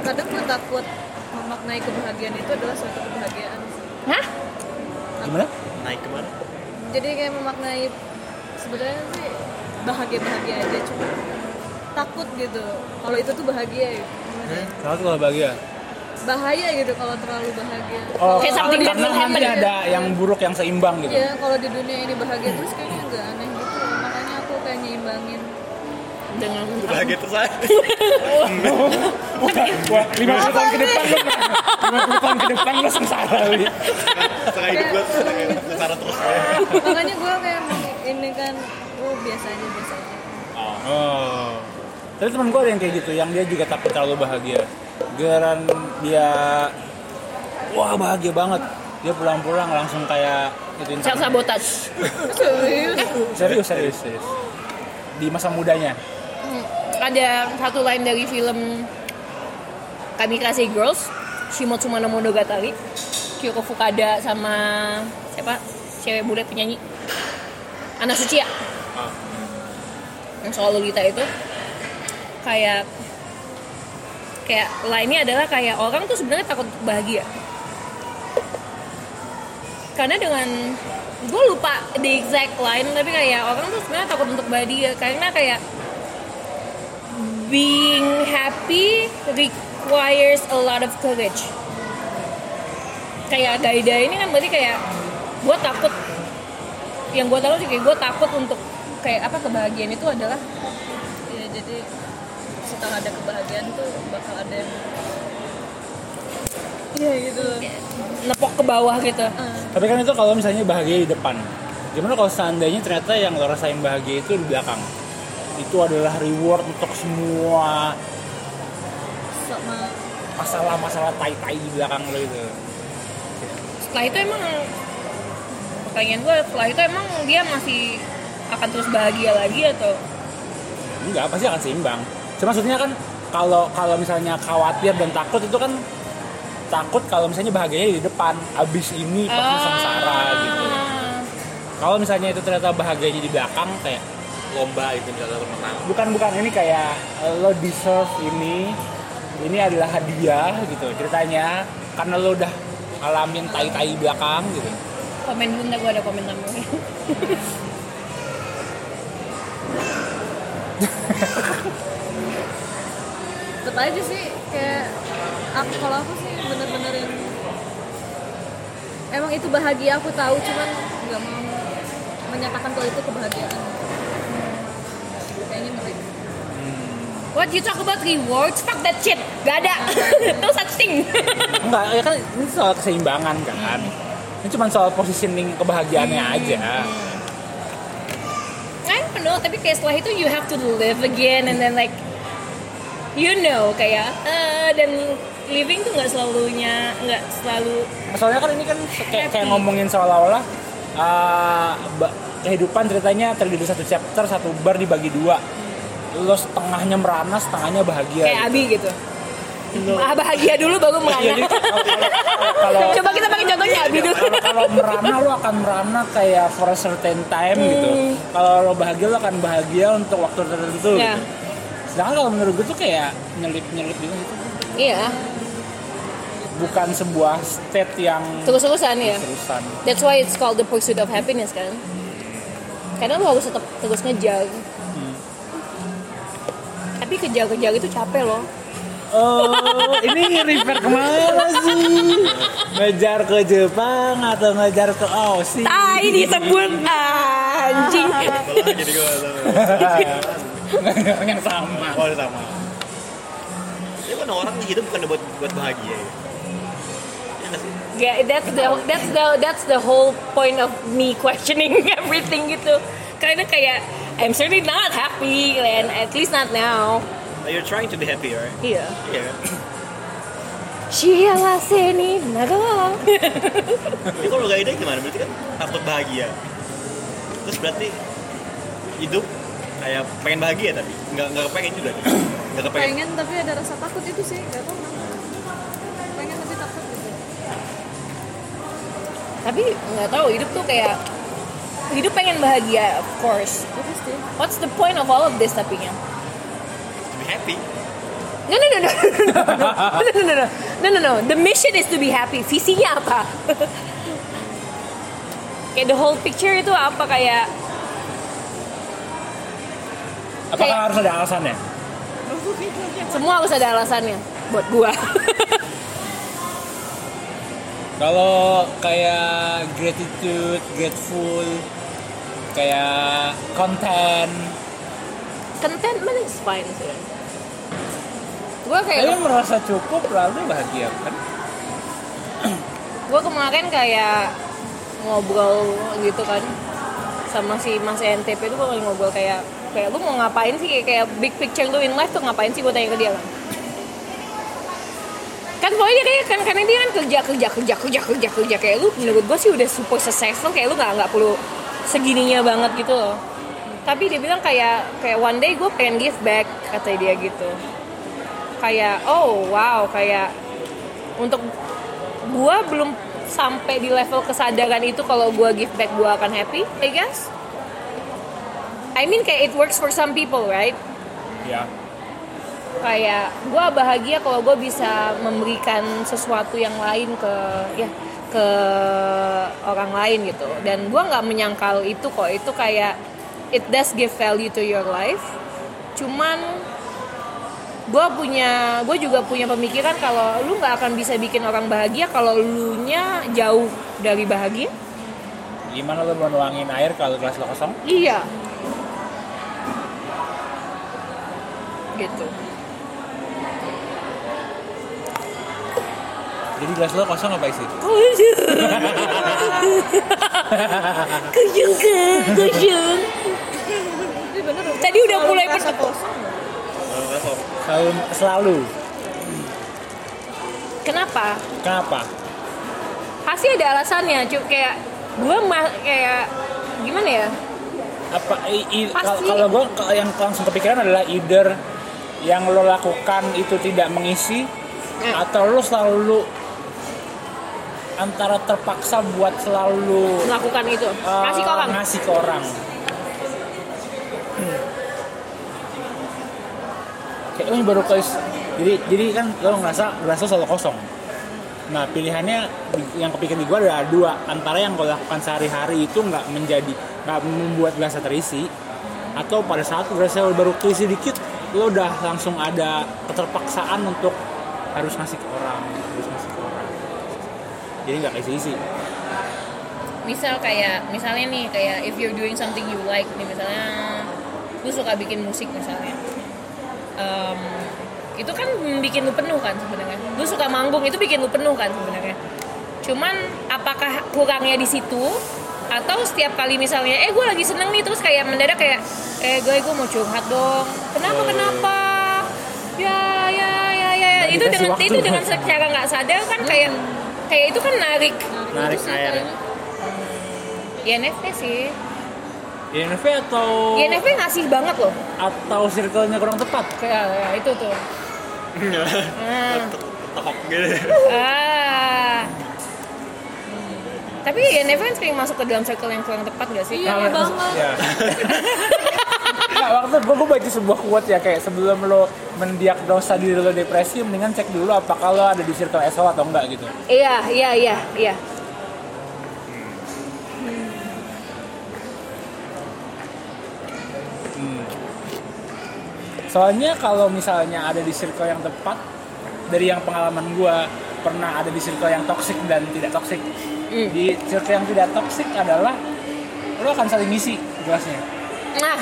Kadang gue takut memaknai kebahagiaan itu adalah suatu kebahagiaan. Hah? Gimana? Naik kemana? Jadi kayak memaknai sebenarnya sih bahagia-bahagia aja, cuma takut gitu. Kalau itu tuh bahagia. Kalau tuh kalau bahagia. Bahaya gitu kalau terlalu bahagia. Oh, kayak something that will happen. Ada yang buruk yang seimbang gitu. Iya, kalau di dunia ini bahagia terus kayaknya agak aneh gitu. Makanya aku kayak nyimbangin dengan bahagia terus. Wah, lima puluh tahun ke depan lu. lima puluh tahun ke depan lu sengsara lu. Sengsara hidup gua sengsara terus. Makanya gua kayak ini kan gua biasanya biasanya. Oh. Tapi teman gue ada yang kayak gitu, yang dia juga takut terlalu bahagia. Geran dia, wah bahagia banget. Dia pulang-pulang langsung kayak itu. Self sabotage. Serius? Serius, serius, serius. Di masa mudanya. Ada satu line dari film Kamikaze Girls, Shimotsuma Monogatari, Kiyoko Fukada sama siapa? Cewek bule penyanyi Anna Tsuchiya. Ah. Yang soal Lolita itu. kayak kayak lainnya adalah kayak orang tuh sebenarnya takut bahagia karena dengan gue lupa the exact line, tapi kayak orang tuh sebenarnya takut untuk bahagia karena kayak being happy requires a lot of courage. Kayak Gaida ini kan berarti kayak gue takut yang gue tahu sih kayak gue takut untuk kayak apa kebahagiaan itu adalah ya, jadi setelah ada kebahagiaan tuh bakal ada yang ya gitu nepok ke bawah gitu. Uh. Tapi kan itu kalau misalnya bahagia di depan, gimana kalau seandainya ternyata yang lo rasain bahagia itu di belakang, itu adalah reward untuk semua sama masalah-masalah tai-tai di belakang lo itu. Setelah itu emang pertanyaan gue, setelah itu emang dia masih akan terus bahagia lagi atau? Enggak, pasti akan seimbang. Cuma maksudnya kan kalau kalau misalnya khawatir dan takut itu kan takut kalau misalnya bahagianya di depan, abis ini pasti sengsara ah. gitu. Kalau misalnya itu ternyata bahagianya di belakang kayak lomba itu misalnya lo menang. Bukan bukan ini kayak lo deserve ini. Ini adalah hadiah gitu ceritanya karena lo udah alamin tai-tai belakang gitu. Komen dulu ntar gue ada komen tamu. Tetep aja sih kayak aku kalau aku sih bener-bener yang emang itu bahagia aku tahu cuman nggak mau menyatakan kalau itu kebahagiaan. Kayaknya menarik. What you talk about rewards? Fuck that shit. Gak ada. No such thing. Enggak, ya kan ini soal keseimbangan kan. Ini cuma soal positioning kebahagiaannya hmm. aja. I don't know, tapi kayak setelah itu you have to live again and then like you know kayak uh, dan living tuh nggak selalunya nggak selalu. Soalnya kan ini kan kayak, kayak ngomongin seolah-olah uh, kehidupan ceritanya terdiri satu chapter satu bar dibagi dua. Lo setengahnya merana, setengahnya bahagia. Kayak gitu. Abi gitu. No. Ah, bahagia dulu baru merana. Coba kita pakai contohnya Abi dulu. Kalau, kalau merana lo akan merana kayak for a certain time hmm. gitu. Kalau lo bahagia lo akan bahagia untuk waktu tertentu. Yeah. Gitu. Sedangkan kalau menurut gue tuh kayak nyelip-nyelip gitu. Iya. Yeah. Bukan sebuah state yang terus-terusan ya. Terus-terusan. That's why it's called the pursuit of happiness kan. Karena lo harus tetap terus ngejar. Tapi kejar-kejar itu capek loh. Oh, ini refer kemana sih? Ngejar ke Jepang atau ngejar ke Aussie? Tai disebut anjing. Jadi gue tahu. Yang sama. Oh, sama. Ya kan orang hidup bukan buat buat bahagia. Ya nggak sih? Yeah, that's the that's the that's the whole point of me questioning everything gitu. Karena kayak I'm certainly not happy, and at least not now. But you're trying to be happy, right? Yeah. Yeah. Siapa sini naga? Jadi kalau nggak ada gimana? Berarti kan takut bahagia. Terus berarti hidup kayak pengen bahagia tapi nggak nggak kepengen juga. Nggak kepengen. Pengen tapi ada rasa takut itu sih. Nggak tahu kenapa. Pengen tapi takut gitu. Tapi nggak tahu hidup tuh kayak. Hidup pengen bahagia, of course. What's the point of all of this tapi kan? To be happy. No no no no. No no no no. No no no. The mission is to be happy. Visinya apa? Kayak the whole picture itu apa kayak? Apakah kayak, harus ada alasannya? Semua harus ada alasannya buat gua. Kalau kayak gratitude, grateful, kayak content. Contentment is fine sih. Gue kayak. Kalian merasa cukup lalu bahagia kan? Gue kemarin kayak ngobrol gitu kan sama si Mas I N T P itu gue ngobrol kayak kayak gue mau ngapain sih kayak, kayak big picture tuh in life tuh ngapain sih gue tanya ke dia kan. Kan pokoknya dia kan karena dia kan kerja kerja kerja kerja kerja kerja kayak lu menurut gue sih udah super successful kayak lu nggak nggak perlu segininya banget gitu loh. Tapi dia bilang kayak kayak one day gue pengen give back kata dia gitu. Kayak oh wow kayak untuk gue belum sampai di level kesadaran itu kalau gue give back gue akan happy I guess. I mean kayak it works for some people right? Ya. Yeah. Kayak gue bahagia kalau gue bisa memberikan sesuatu yang lain ke ya ke orang lain gitu dan gue nggak menyangkal itu kok itu kayak it does give value to your life cuman gue punya gue juga punya pemikiran kalau lu nggak akan bisa bikin orang bahagia kalau lu nya jauh dari bahagia. Gimana lu mau nuangin air kalau gelas lo kosong? Iya. Gitu. Jadi gelas lo kosong apa isi? Kosong. Kosong kan? Kosong. Tadi udah selalu mulai pas kosong. Selalu, selalu. Kenapa? Kenapa? Pasti ada alasannya, cuma kayak gue mah kayak gimana ya? Apa? Kalau gue yang langsung kepikiran adalah either yang lo lakukan itu tidak mengisi, eh. atau lo selalu antara terpaksa buat selalu melakukan itu, ngasih ke orang. Uh, ngasih ke orang. Kayaknya baru guys, jadi jadi kan lo ngerasa gelas lo selalu kosong. Nah pilihannya yang kepikiran di gue ada dua, antara yang lo lakukan sehari-hari itu nggak menjadi nggak membuat gelasnya terisi, atau pada saat gelasnya baru terisi dikit lo udah langsung ada keterpaksaan untuk harus ngasih ke orang, harus ngasih ke orang, jadi nggak keisi-isi. Misal kayak misalnya nih kayak if you're doing something you like nih, misalnya lo suka bikin musik misalnya. Um, itu kan bikin lu penuh kan sebenarnya. Lu suka manggung itu bikin lu penuh kan sebenarnya. Cuman apakah kurangnya di situ atau setiap kali misalnya eh gue lagi seneng nih terus kayak mendadak kayak eh gue gue mau curhat dong. Kenapa kenapa? Ya ya ya ya. Nah, itu dengan waktu. itu dengan secara nggak sadar kan hmm. kayak kayak itu kan narik. Narik air. Ya N F P sih. I N F P atau... I N F P ngasih banget loh. Atau circle-nya kurang tepat. Ya, ya itu tuh. ah. Tohok gitu. Ah. Tapi I N F P kan sering masuk ke dalam circle yang kurang tepat gak sih? Iya, nah, banget. Ya. nah, waktu gue, gue baca sebuah quote ya, kayak sebelum lo mendiagnosa diri lo depresi, mendingan cek dulu apakah lo ada di circle S O atau enggak gitu. Iya, iya, iya, iya. Soalnya kalau misalnya ada di circle yang tepat, dari yang pengalaman gue pernah ada di circle yang toksik dan tidak toksik. Mm. Di circle yang tidak toksik adalah lo akan saling ngisi gelasnya. Nah,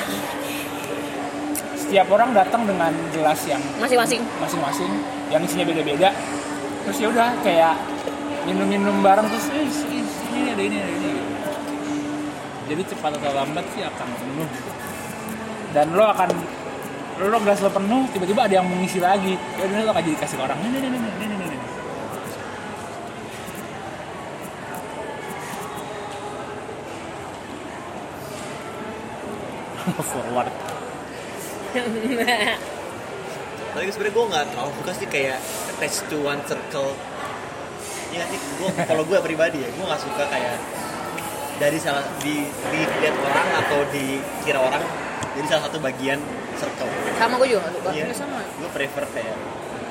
setiap orang datang dengan gelas yang masing-masing, masing-masing, yang isinya beda-beda. Terus ya udah kayak minum-minum bareng terus eh, ini ada ini ada ini. Jadi cepat atau lambat sih akan penuh. Dan lo akan lo gelas lo penuh, tiba-tiba ada yang mengisi lagi. Ya udah lo akan jadi kasih ke orang. Nih nih nih nih nih nih. Forward. Tapi sebenarnya gue nggak terlalu fokus sih kayak attached to one circle. Ya sih, gue kalau gue pribadi ya, gue nggak suka kayak dari salah di dilihat orang atau dikira orang jadi salah satu bagian circle. Sama gue juga nggak suka. Iya. Sama. Gue prefer kayak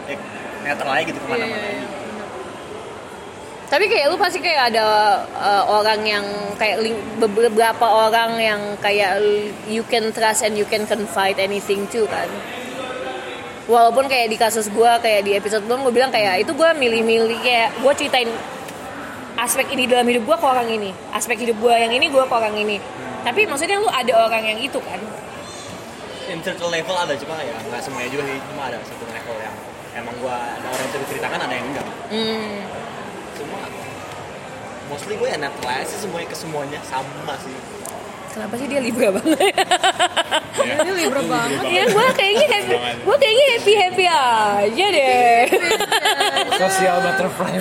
eh, netral aja gitu kemana-mana. Iya, iya. Tapi kayak lu pasti kayak ada uh, orang yang kayak link, beberapa orang yang kayak you can trust and you can confide anything to kan. Walaupun kayak di kasus gue kayak di episode belum gue bilang kayak itu gue milih-milih kayak gue ceritain aspek ini dalam hidup gue ke orang ini, aspek hidup gue yang ini gue ke orang ini. Hmm. Tapi maksudnya lu ada orang yang itu kan. In circle level ada, cuma ya nggak semuanya juga sih, cuma ada satu level yang emang gua ada orang yang ceritakan, ada yang enggak. Mm. Semua mostly gua enak lah sih, semuanya ke semuanya sama sih. Kenapa sih dia Libra banget? Ya, dia Libra banget. Ya gua kayaknya happy, gua kayaknya happy happy aja deh. Social butterfly.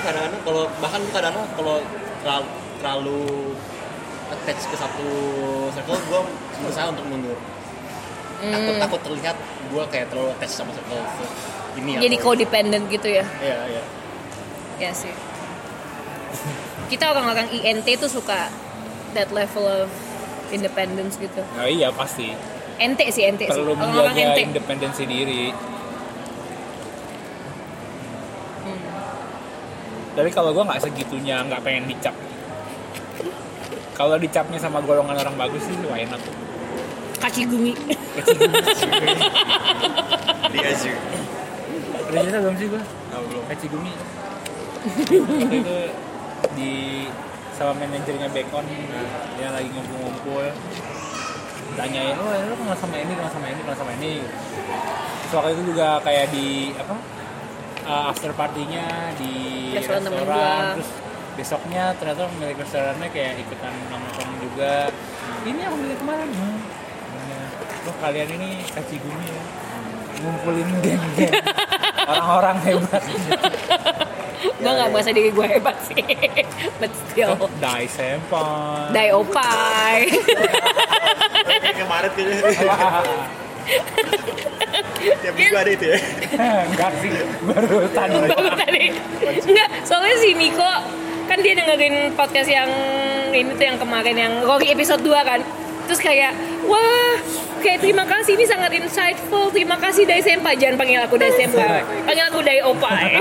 Kadang-kadang kalau bahkan kadang-kadang kalau terlalu, terlalu attach ke satu circle, gue berusaha untuk mundur. Mm. Takut takut terlihat gue kayak terlalu attach sama circle ini. Jadi codependent gitu ya? Iya, iya. Iya sih. Kita orang-orang I N T tuh suka that level of independence gitu. Oh iya, pasti. N T sih, N T sih. Perlu menjaga independensi diri. Mm. Tapi kalau gue nggak segitunya, nggak pengen dicap. Kalau dicapnya sama golongan orang bagus sih wah enak tuh. Kaki gumi. Kaki gumi. Dia sih. Udah cerita belum sih gua? Belum. Kaki gumi. Itu di sama manajernya Bekon, dia lagi ngumpul-ngumpul, tanyain, oh lu kenal sama ini, kenal sama ini, kenal sama ini. Terus waktu itu juga kayak di apa uh, after partinya di restoran, restoran terus besoknya ternyata pemilik restorannya kayak ikutan nongkrong juga. Ini aku beli kemarin. Hmm. Loh, kalian ini kacigumi ya, ngumpulin geng-geng orang-orang hebat. Gue nggak merasa diri gue hebat sih, but still. Dai senpai. Dai opai. Kemarin tuh. Tiap minggu ada itu ya? Enggak sih, baru tadi. Baru tadi. Enggak, soalnya si Miko kan dia dengerin podcast yang ini tuh yang kemarin yang Rocky episode dua kan. Terus kayak, wah, kayak terima kasih, ini sangat insightful. Terima kasih Dai Senpai. Jangan panggil aku Dai Senpai, panggil aku Dai Opai.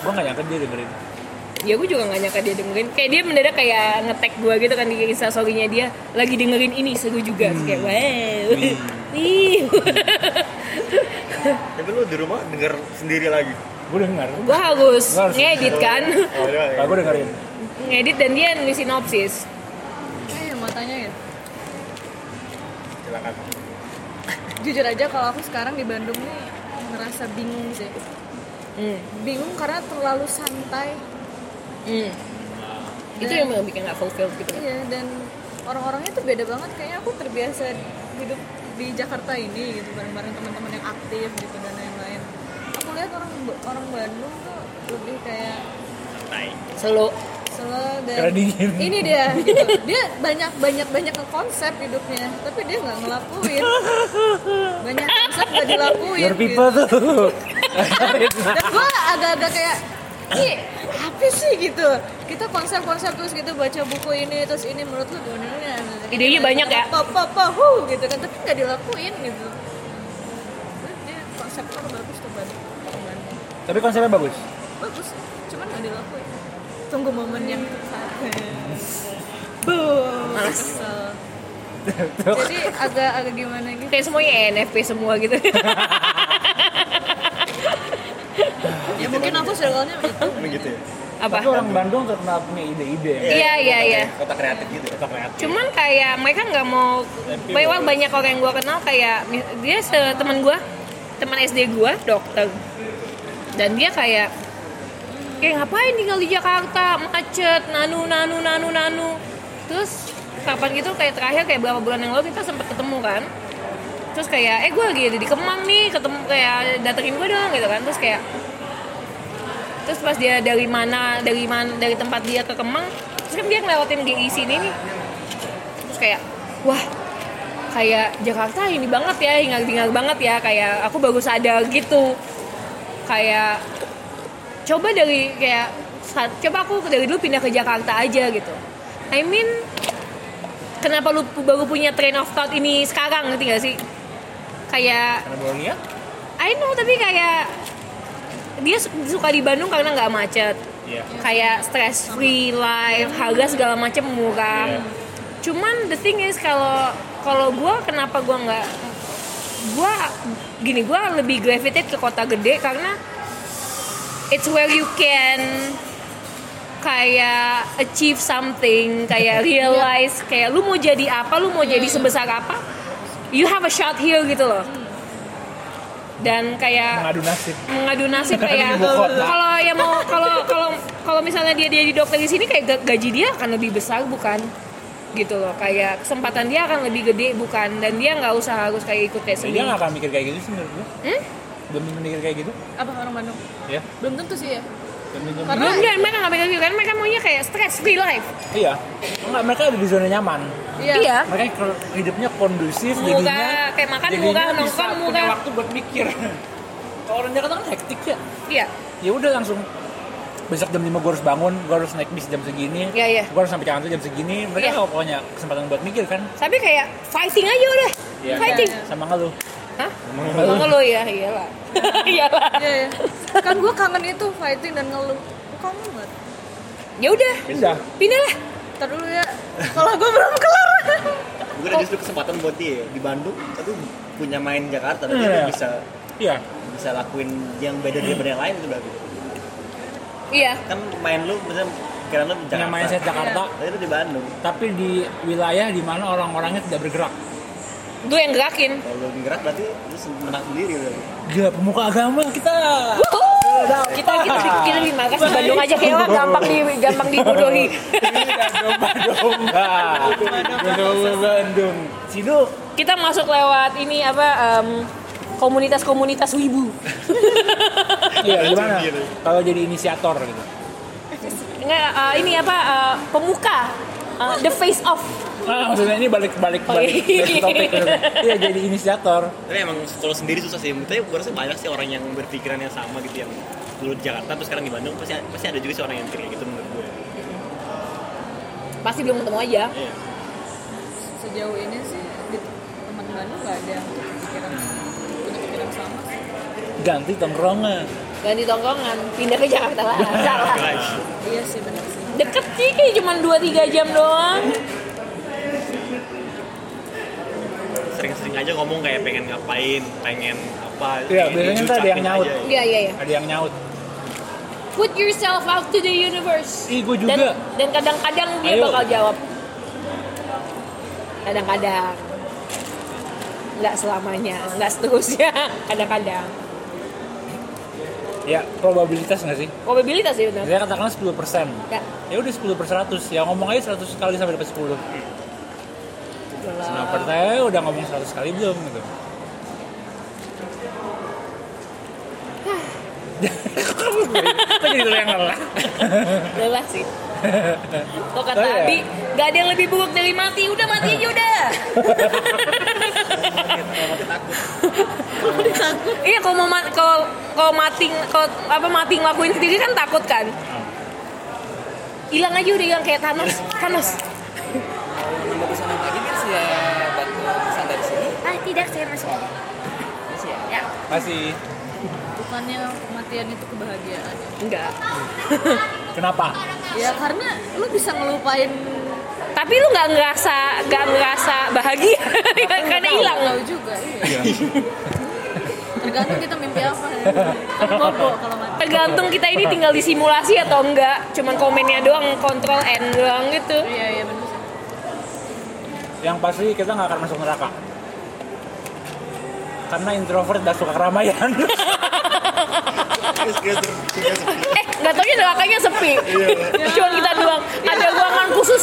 Gue gak nyangka dia dengerin. Ya gue juga gak nyangka dia dengerin. Kayak dia mendadak kayak nge-tag gue gitu kan di instastory-nya dia, lagi dengerin ini, seru juga. Terus kayak, wow. Wih. Tapi lu di rumah denger sendiri lagi? Gue denger. Gue harus ngedit kan. Nah, gue dengerin ngedit dan dia nulis sinopsis. Eh, matanya ya? Silakan. Jujur aja kalau aku sekarang di Bandung nih ngerasa bingung sih. Mm. Bingung karena terlalu santai. Mm. Dan, itu yang bikin gak fulfilled gitu kan? Iya, dan orang-orangnya tuh beda banget. Kayaknya aku terbiasa hidup di Jakarta ini gitu, bareng-bareng teman-teman yang aktif gitu dan lain-lain. Aku lihat orang orang Bandung tuh lebih kayak slow. Dan ini dia gitu. Dia banyak banyak banyak konsep hidupnya, tapi dia nggak ngelakuin. Banyak konsep nggak dilakuin. Your people gitu. Tuh. Dan gue agak-agak kayak, ih apa sih gitu. Kita konsep-konsep terus gitu, baca buku ini terus ini, menurut lu gimana? Idenya banyak ya. Pop pop pop hu gitu kan, tapi nggak dilakuin gitu. Terus dia konsepnya bagus tuh banget. Tapi konsepnya bagus. Bagus, cuman nggak dilakuin. Tunggu momen yang tepat. Boom. Kesel. Jadi agak-agak gimana gitu. Kayak semuanya E N F P semua gitu. Ya mungkin aku circle-nya begitu. Begitu ya. Apa? Tapi orang Bandung terkenal punya ide-ide. Iya, iya, iya. Kota kreatif gitu, kota kreatif. Cuman kayak mereka enggak mau banyak banyak orang yang gua kenal, kayak dia teman gua, teman S D gua, dokter. Dan dia kayak kayak ngapain tinggal di Jakarta, macet, nanu, nanu, nanu, nanu. Terus kapan gitu kayak terakhir kayak beberapa bulan yang lalu kita sempat ketemu kan. Terus kayak, eh gue lagi ada di Kemang nih, ketemu kayak datengin gue dong gitu kan. Terus kayak, terus pas dia dari mana, dari mana, dari tempat dia ke Kemang, terus kan dia ngelewatin G I sini nih. Terus kayak, wah kayak Jakarta ini banget ya, hingar-bingar banget ya. Kayak aku baru sadar gitu. Kayak coba dari kayak coba aku dari dulu pindah ke Jakarta aja gitu. I mean, kenapa lu baru punya train of thought ini sekarang, ngerti gak sih? Kayak karena baru lihat? I know, tapi kayak dia suka di Bandung karena nggak macet, yeah. Kayak stress free life, harga segala macam murah. Yeah. Cuman the thing is kalau kalau gue kenapa gue nggak gue gini gue lebih gravitate ke kota gede karena it's where you can kayak achieve something, kayak realize kayak lu mau jadi apa, lu mau jadi sebesar apa, you have a shot here gitu loh. Dan kayak mengadu nasib, mengadu nasib kayak kalau ya mau kalau kalau kalau misalnya dia dia di dokter di sini kayak gaji dia akan lebih besar bukan gitu loh, kayak kesempatan dia akan lebih gede bukan, dan dia nggak usah harus kayak ikut kayak sendiri. Dia nggak akan mikir kayak gitu sih menurut gue. Hmm? Belum mikir kayak gitu? Apa orang Bandung? Ya. Belum tentu sih ya. Belum, karena enggak, mereka nggak mikir gitu kan, mereka maunya kayak stress free life. Iya. Enggak, mereka ada di zona nyaman. Iya. Iya. Mereka hidupnya kondusif, muka, jadinya kayak makan murah, nongkrong murah. Punya waktu buat mikir. Orang Jakarta kan hektik ya. Iya. Ya udah langsung besok jam lima gue harus bangun, gue harus naik bis jam segini. Iya, iya. Gue harus sampai kantor jam segini. Mereka nggak punya kesempatan buat mikir kan. Tapi kayak fighting aja udah. Iya. Fighting. Sama ngeluh. Hah? Ngeluh. Ngeluh ya, iyalah. Iyalah. Ya, ya. Kan gue kangen itu fighting dan ngeluh. Gue kangen banget. Ya udah, pindah. Pindah lah. Entar dulu ya. Kalau gue belum kelar. Gue ada justru kesempatan buat dia ya. Di Bandung, tapi punya main Jakarta, tapi yeah. Dia bisa. Iya. Yeah. bisa lakuin yang beda daripada yang lain itu berarti. Iya. Kan main lu misalnya kira lu Jakarta. Yang main saya Jakarta. Tapi itu di Bandung. Tapi di wilayah di mana orang-orangnya tidak bergerak. Gue yang gerakin. Kalau lu gerak berarti lu menang sendiri berarti. Gila, pemuka agama kita. Wuhu! Kita kita bikin lebih markas di Bandung aja kayak gampang di gampang dibodohi. Domba-domba. Domba Bandung. Sido. Kita masuk lewat ini apa um, komunitas-komunitas wibu. Iya, gimana? Kalau jadi inisiator gitu. Enggak uh, ini apa uh, pemuka uh, the face of. Nah, maksudnya ini balik-balik oh, balik dari topik. Iya, jadi inisiator. Tapi emang kalau sendiri susah sih. Tapi gue rasa banyak sih orang yang berpikiran yang sama gitu, yang dulu di Jakarta terus sekarang di Bandung, pasti pasti ada juga sih orang yang kayak gitu menurut gue. Pasti belum ketemu aja. Iya. Sejauh ini sih di teman Bandung nggak ada yang pikiran punya pikiran sama. Ganti tongkrongan. Ganti tongkrongan, pindah ke Jakarta lah. Salah. Iya sih benar sih. Deket sih, cuma dua tiga jam doang. Sering-sering aja ngomong kayak pengen ngapain, pengen apa. Iya, biasanya tuh ada yang nyaut. Iya, iya, iya. Ada yang nyaut. Put yourself out to the universe. Ih, gue juga. Dan, dan kadang-kadang dia Ayo. bakal jawab. Kadang-kadang. Nggak selamanya, nggak seterusnya. Kadang-kadang. Ya, probabilitas nggak sih? Probabilitas ya benar. Saya katakanlah sepuluh persen. Ya. Ya udah sepuluh per seratus. Ya ngomong aja seratus kali sampai dapat sepuluh. Senang pertanyaan udah ngomong seratus kali belum gitu. Kok jadi lu yang lelah? Lelah sih. Kok kata Adi, gak ada yang lebih buruk dari mati. Udah mati aja udah. Takut. Takut. Iya kalau mau kalau kalau mati kalau apa mati ngelakuin sendiri kan takut kan. Hilang aja udah hilang kayak Thanos. Thanos. Ya, bantu pesan dari sini. Ah, tidak, saya masih ada. Masih ya? Ya. Masih. Bukannya kematian itu kebahagiaan? Enggak. Kenapa? Ya karena lu bisa ngelupain. Tapi lu nggak ngerasa, nggak ngerasa bahagia karena hilang. Tahu juga. Iya. Tergantung kita mimpi apa. Kan bobo kalau mati. Tergantung kita ini tinggal disimulasi atau enggak. Cuman komennya doang, kontrol N doang gitu. Iya, iya benar. Yang pasti kita nggak akan masuk neraka karena introvert gak suka keramaian. eh nggak taunya nerakanya sepi. Cuma kita doang ada ruangan khusus.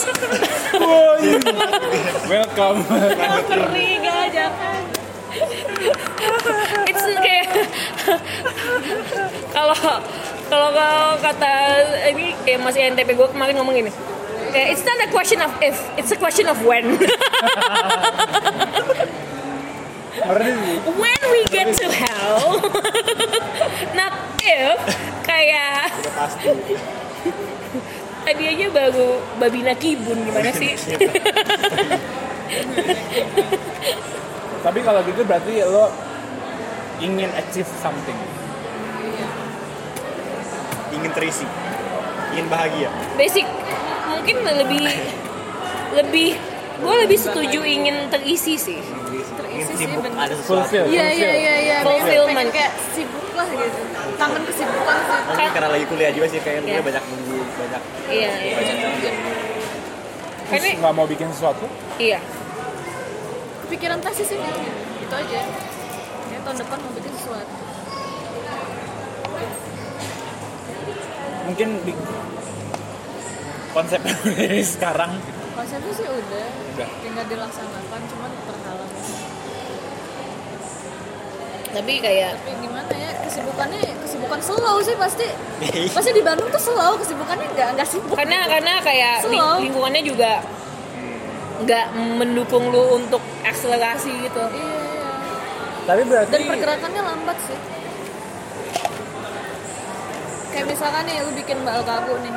Welcome. Ngeri gak aja. It's kayak kalau kalau kata ini kayak masih I N T P gue kemarin ngomong gini. It's not a question of if, it's a question of when. When we get to hell, not if. Kayak tadi aja baru Babi Nakibun gimana sih? Tapi kalau gitu berarti lo ingin achieve something, ingin terisi, ingin bahagia. Basic. Mungkin lebih lebih gue lebih setuju ingin terisi sih terisi sih benar iya iya iya fulfillment kayak sibuk lah gitu tangan kesibukan sih mungkin karena lagi kuliah juga sih kayak yeah. banyak nunggu banyak iya yeah, iya terus nggak mau bikin sesuatu iya kepikiran pasti sih itu aja ya tahun depan mau bikin sesuatu mungkin bi- konsepnya dari sekarang konsepnya sih udah, udah. Tinggal dilaksanakan cuman terhalang tapi kayak tapi gimana ya kesibukannya kesibukan slow sih pasti pasti di Bandung tuh slow kesibukannya nggak nggak sibuk karena karena kayak ling- lingkungannya juga nggak mendukung lu untuk akselerasi gitu iya tapi berarti dan pergerakannya lambat sih kayak misalkan nih lu bikin bakal kaku nih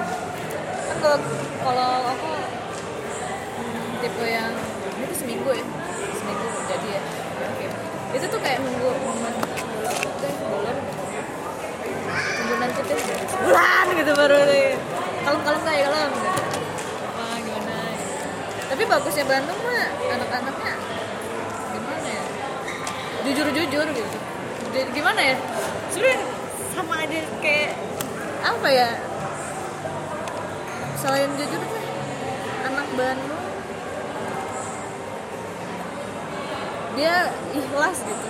kalau kalau aku hmm, tipe yang itu seminggu ya seminggu jadi ya oke itu tuh kayak nunggu momen bulan putih bulan nunggu nanti tuh bulan gitu baru deh kalem-kalem kayak kalem wah gimana ya. Tapi bagusnya Bandung mah anak-anaknya gimana ya jujur-jujur gitu gimana ya ya, selain jujur kan anak Bandung dia ikhlas gitu.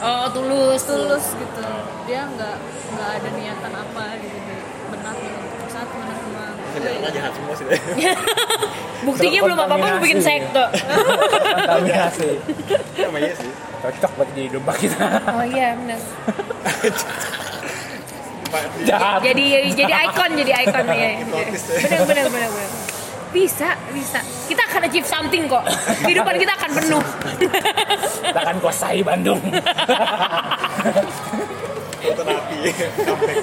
Oh, tulus tulus gitu, dia nggak nggak ada niatan apa gitu, benar saat menerima kerjaan aja jahat semua sih. Buktinya belum apa-apa lu bikin sekte. Kontaminasi. Namanya sih. Cocok buat jadi domba kita. Oh iya, benar. Jadi jadi ikon, jadi ikon ya. Benar benar benar benar. Bisa, bisa. Kita akan achieve something kok. Kehidupan kita akan penuh. Kita akan kuasai Bandung. Nonton api, comeback.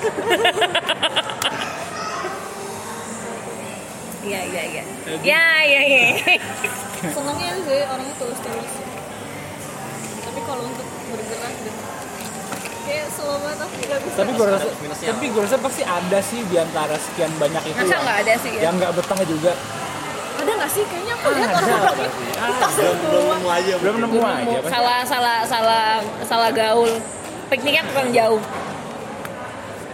Iya, iya, iya. Iya, iya, iya. Senangnya sih orangnya tulus-tulus. Tapi kalau untuk bergerak gitu, kayak slow banget aku gak bisa. Tapi gue rasa, tapi gue rasa pasti ada sih diantara sekian banyak itu. Masa nggak ada sih ya? Yang nggak betah juga. Ada nggak sih? Kayaknya aku lihat orang-orang kita semua. Belum nemu aja. Belum nemu aja. Salah, salah, salah, salah gaul. Pikniknya kurang jauh.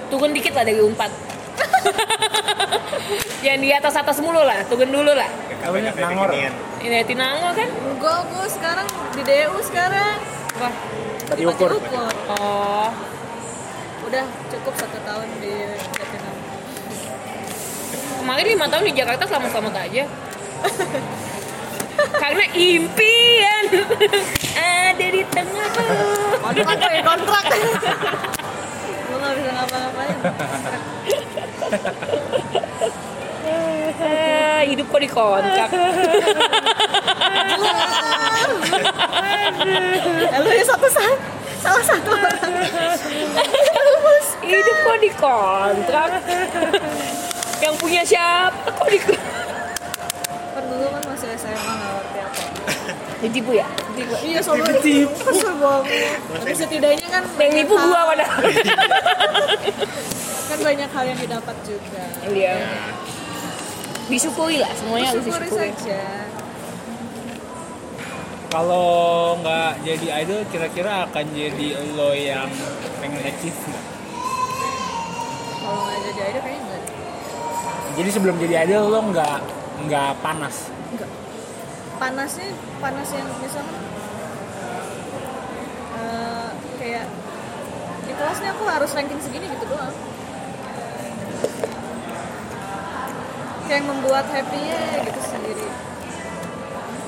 Turun dikit lah dari Umpat. Yang di atas atas mulu lah, tungguin dulu lah. Kamu Nangor, ini hati Nangor kan? Gue gue sekarang di D U sekarang. Wah, tadi ukur. Oh, udah cukup satu tahun di Jakarta. Kemarin lima tahun di Jakarta selamat-selamat aja. Karena impian ada di tengahku. Kontrak ya kontrak. Gue nggak bisa ngapa-ngapain. Eh, hidup kok dikontrak. Lu ya satu salah, salah satu orang. Hidup kok dikontrak. Yang punya siapa kok dikontrak? Kan dulu kan masih S M A nggak ngerti apa. Ditipu ya? Ditipu. Iya soalnya ditipu. Tapi setidaknya kan yang nipu gua padahal. Kan banyak hal yang didapat juga. Iya. Disyukuri lah semuanya, harus disyukuri. Disyukuri saja. Kalau nggak jadi idol, kira-kira akan jadi lo yang pengen achieve nggak? Kalau nggak jadi idol kayaknya nggak. Jadi sebelum jadi idol lo nggak nggak panas? Nggak. Panasnya panas yang misalnya uh, kayak di kelasnya aku harus ranking segini gitu doang. Yang membuat happy-nya gitu sendiri.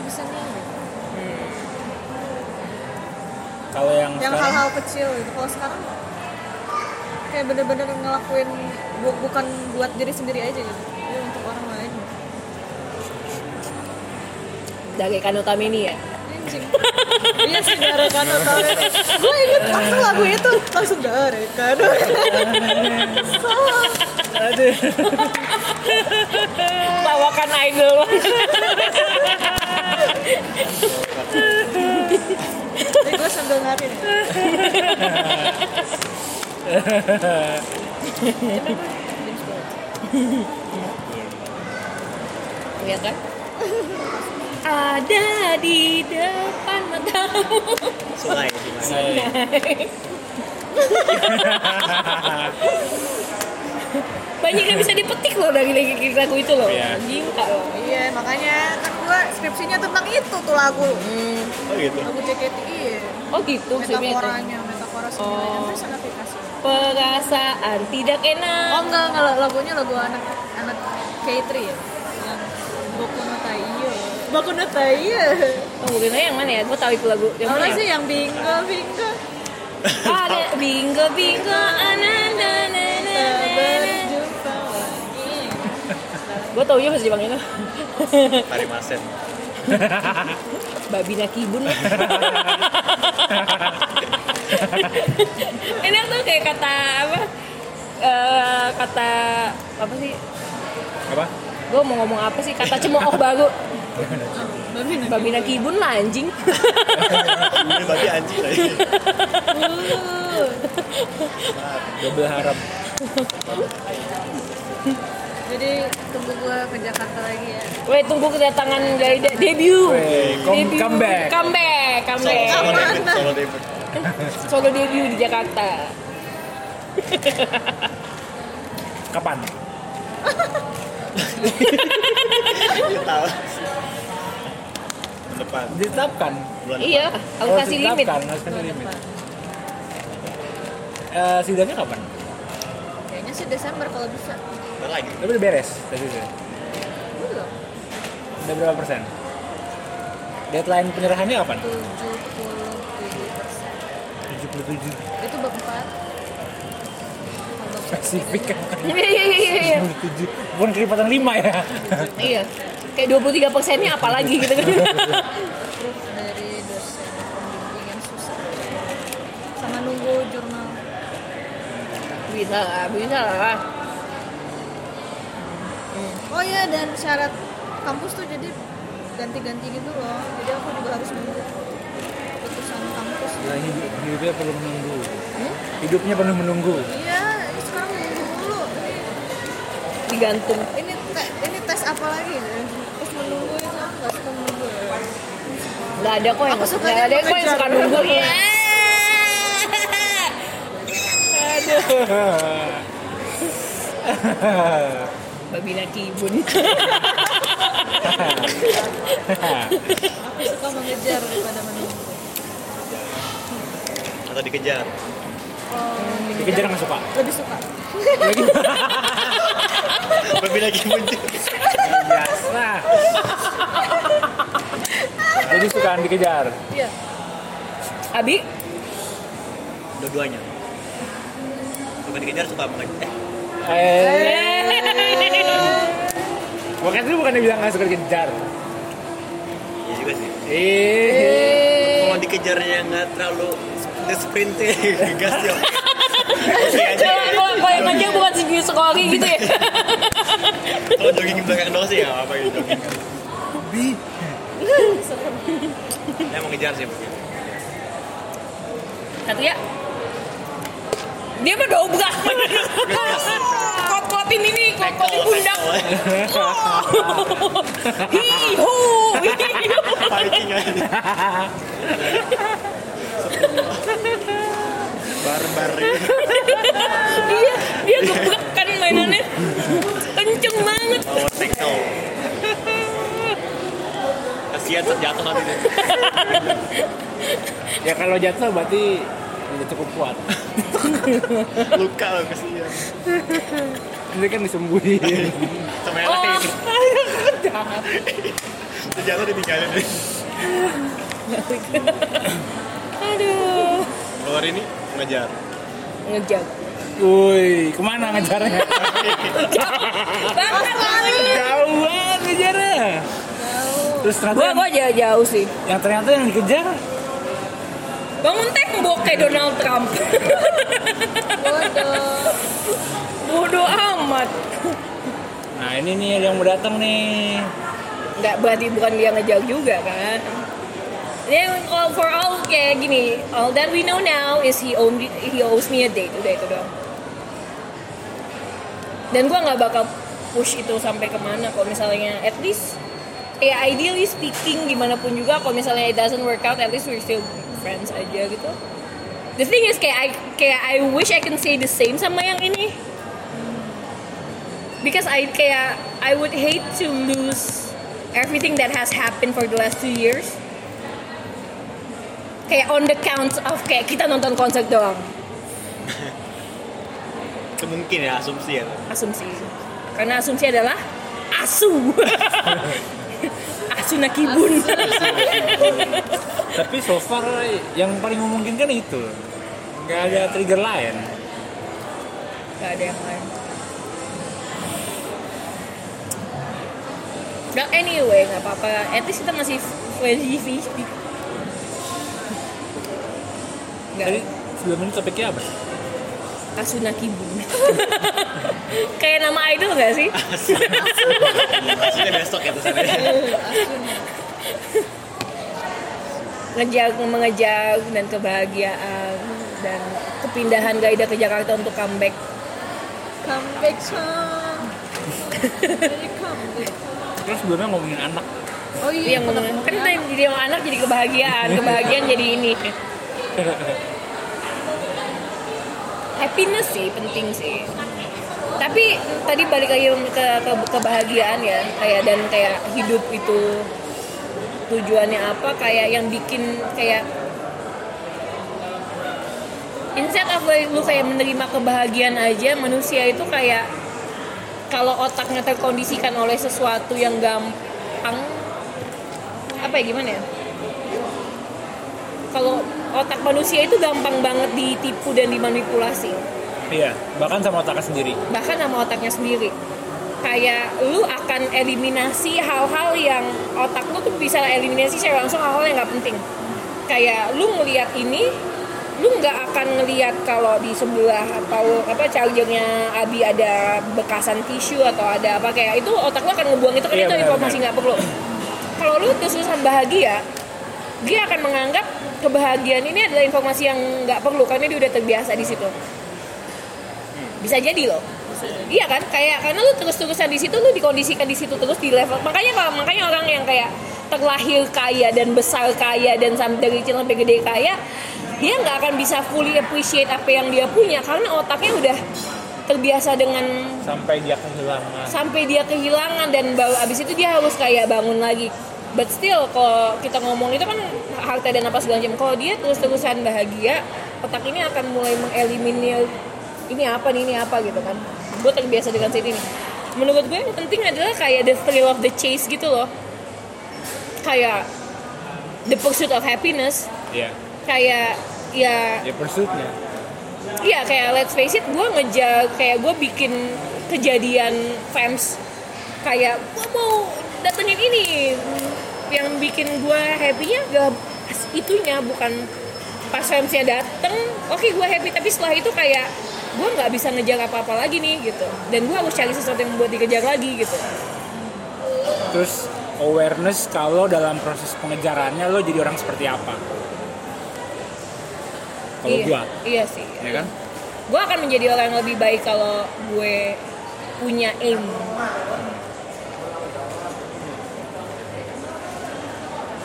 Bisa nih. Hmm. Kalau yang yang sekarang, hal-hal kecil gitu. Kalau sekarang kayak bener-bener ngelakuin bu- bukan buat diri sendiri aja gitu. Ya untuk orang lain. Dari Kanutami ini ya. Anjing. Iya sih dari Kanutami. Gue inget langsung lagu itu, langsung dari Kanutami. Aduh. Lawakan idol. Jadi gue sambil ngarin ya. Lihat kan? Ada di depan matamu. Selai. Selai. Banyak yang bisa dipetik loh dari lagu itu loh. Iya. Gila loh. Iya, makanya kan gua skripsinya tentang itu tuh lagu. Hmm. Oh gitu. Lagu J K T ya. Oh gitu skripsinya. Metaforanya, metafora sebenarnya terus analifikasi. Perasaan tidak enak. Oh enggak, enggak lagunya lagu anak anak K tiga ya. Yang Boku no Taiyo. Boku no Taiyo. Oh, Boku no yang mana ya? Gua tahu itu lagu. Yang mana sih yang bingo bingo. Ada bingo bingo ananda nana. Gue tau ya bahasa Jepangnya. Parimasen. Babi Nakibun. Enak tuh kayak kata apa? Uh, kata apa sih? Apa? Gue mau ngomong apa sih? Kata cemooh baru. Babi Nakibun lah anjing. Babi anjing lagi. Double harap. Jadi tunggu gue ke Jakarta lagi ya. Weh tunggu kedatangan dari de- debut. Weh, come, debut. Come back. Come back, come back. Solo, solo debut, solo debut. Solo debut di Jakarta. Kapan? Tahu. Depan. Ditetapkan. Iya, aku oh, kasih limit. Kan, harus kasih limit. Eh, sidangnya kapan? Kayaknya sih Desember kalau bisa. Entar lagi. Tapi udah beres tadi sih. Belum. Udah berapa persen? Deadline penyerahannya kapan? tujuh puluh tujuh persen. tujuh puluh tujuh. Itu bab empat. Spesifik kan. Iya iya iya iya. tujuh puluh tujuh. Bukan kelipatan lima ya. Iya. Kayak dua puluh tiga persennya apalagi gitu kan. Dari dosen pembimbing yang susah. Sama nunggu jurnal. Bisa lah, bisa lah. Oh iya, dan syarat kampus tuh jadi ganti-ganti gitu loh. Jadi aku juga harus nunggu keputusan kampus. Gitu. Nah, hidupnya perlu menunggu. Hmm? Hidupnya perlu menunggu. Iya. Digantung. Ini te- ini tes apa lagi? Terus menunggu itu enggak suka menunggu. Enggak ada kok yang suka. Enggak ada kok yang suka nunggu. Ya. Aduh. Babi Nakibun. Aku suka mengejar daripada menunggu. Atau dikejar. Oh, dikejar enggak suka. Lebih suka. Babi lagi muncul. Biasa. Jadi sukaan dikejar. Iya. Abi? Dua-duanya. Suka dikejar, suka apa? Eh. Bukan itu bukan bilang nggak suka dikejar. Iya juga sih. Eh. Kalau dikejarnya nggak terlalu sprintnya gas ya. Kalau yang aja bukan segi sekali gitu ya. Kalau jogging belakang doang sih ya apa gitu. Bi. Saya mau ngejar sih. Satria. Dia mah udah ubah. Kot-kotin ini, kot-kotin pundak. Hihu. Fighting aja. Barbar. Dia dia gebek kan mainannya. Kenceng banget. Oh, tekno. Kasihan terjatuh nanti. Ya kalau jatuh berarti udah cukup kuat. Luka loh kasihan. Ini kan disembuhin. Sama yang lain. Terjatuh ditinggalin. Aduh. Luar ini ngejar. Ngejar. Woi, kemana ngejarnya? Jauh banget ngejarnya. Jauh. Terus ternyata gua gua jauh, jauh sih. Yang ternyata yang dikejar bangun tembok kayak Donald Trump. Bodoh. Bodoh amat. Nah, ini nih yang mau datang nih. Enggak berarti bukan dia ngejar juga kan? Then all for all kayak gini, all that we know now is he owned, he owes me a date, udah itu doang. Dan gue nggak bakal push itu sampai kemana, kalau misalnya at least, ya ideally speaking gimana pun juga, kalau misalnya it doesn't work out, at least we're still friends aja gitu. The thing is kayak I, kayak I wish I can say the same sama yang ini, because I kayak I would hate to lose everything that has happened for the last two years. Kayak on the counts of kayak kita nonton konser doang. Kemungkinan ya, asumsi ya. Asumsi. Karena asumsi adalah asu. Asuna Kibun. Tapi so far yang paling memungkinkan itu. Enggak ada trigger lain. Enggak ada yang lain. Nah, anyway, enggak apa-apa. At least kita masih friendly. Nggak. Jadi sebelum ini topiknya apa? Asuna Kibun. Kayak nama idol nggak sih? Asuna. Asuna besok ya terus. Ngejar, mengejar dan kebahagiaan dan kepindahan Gaida ke Jakarta untuk comeback. Comeback song. Terus sebelumnya ngomongin anak. Oh iya. Yang ngomongin kan kita jadi anak jadi kebahagiaan, kebahagiaan jadi ini. Happiness sih penting sih. Tapi tadi balik lagi ke, ke kebahagiaan ya, kayak dan kayak hidup itu tujuannya apa, kayak yang bikin kayak instead of lu kayak menerima kebahagiaan aja, manusia itu kayak kalau otaknya terkondisikan oleh sesuatu yang gampang, apa ya, gimana ya, kalau otak manusia itu gampang banget ditipu dan dimanipulasi. Iya, bahkan sama otaknya sendiri. Bahkan sama otaknya sendiri. Kayak lu akan eliminasi hal-hal yang otak lu tuh bisa eliminasi secara langsung hal-hal yang nggak penting. Kayak lu ngelihat ini, lu nggak akan ngelihat kalau di sebelah atau apa chargernya Abi ada bekasan tisu atau ada apa, kayak itu otak lu akan ngebuang itu, kan iya, itu bener, informasi nggak perlu. Kalau lu terus-terusan bahagia, dia akan menganggap kebahagiaan ini adalah informasi yang nggak perlu karena dia udah terbiasa di situ. Bisa jadi loh. Bisa jadi. Iya kan? Kayak karena lu terus-terusan di situ, lu dikondisikan di situ terus di level. Makanya kalau makanya orang yang kayak terlahir kaya dan besar kaya dan sampai dari kecil sampai gede kaya, dia nggak akan bisa fully appreciate apa yang dia punya karena otaknya udah terbiasa dengan sampai dia kehilangan. Sampai dia kehilangan dan baru abis itu dia harus kayak bangun lagi. But still kalau kita ngomong itu kan harta dan apa segala macam. Kalau dia terus-terusan bahagia, otak ini akan mulai mengeliminir ini apa nih, ini apa gitu kan. Gue terbiasa dengan sini nih. Menurut gue yang penting adalah kayak the thrill of the chase gitu loh. Kayak the pursuit of happiness. Iya. Yeah. Kayak ya the pursuit-nya. Iya, kayak let's face it, gue ngejar, kayak gue bikin kejadian fans kayak gue mau datengin ini. Yang bikin gue happy-nya gak itunya, bukan pas fansnya dateng, oke okay, gue happy, tapi setelah itu kayak gue nggak bisa ngejar apa-apa lagi nih gitu, dan gue harus cari sesuatu yang buat dikejar lagi gitu. Terus awareness kalau dalam proses pengejarannya lo jadi orang seperti apa? Kalau iya, gue, iya sih, ya kan? Gue akan menjadi orang yang lebih baik kalau gue punya aim.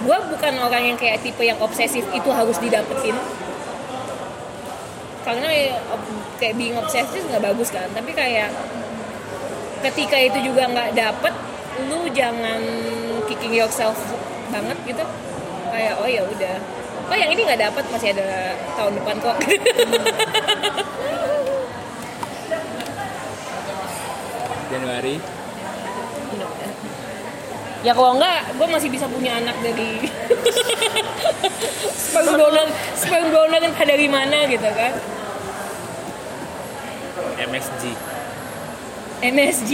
Gue bukan orang yang kayak tipe yang obsesif itu harus didapetin. Karena kayak being obsessive nggak bagus kan, tapi kayak ketika itu juga nggak dapet, lu jangan kicking yourself banget gitu. Kayak oh ya udah, oh yang ini nggak dapet masih ada tahun depan kok. Januari. Ya kalau enggak, gue masih bisa punya anak dari sperm donor, sperm donor entah dari mana gitu kan. M S G. M S G,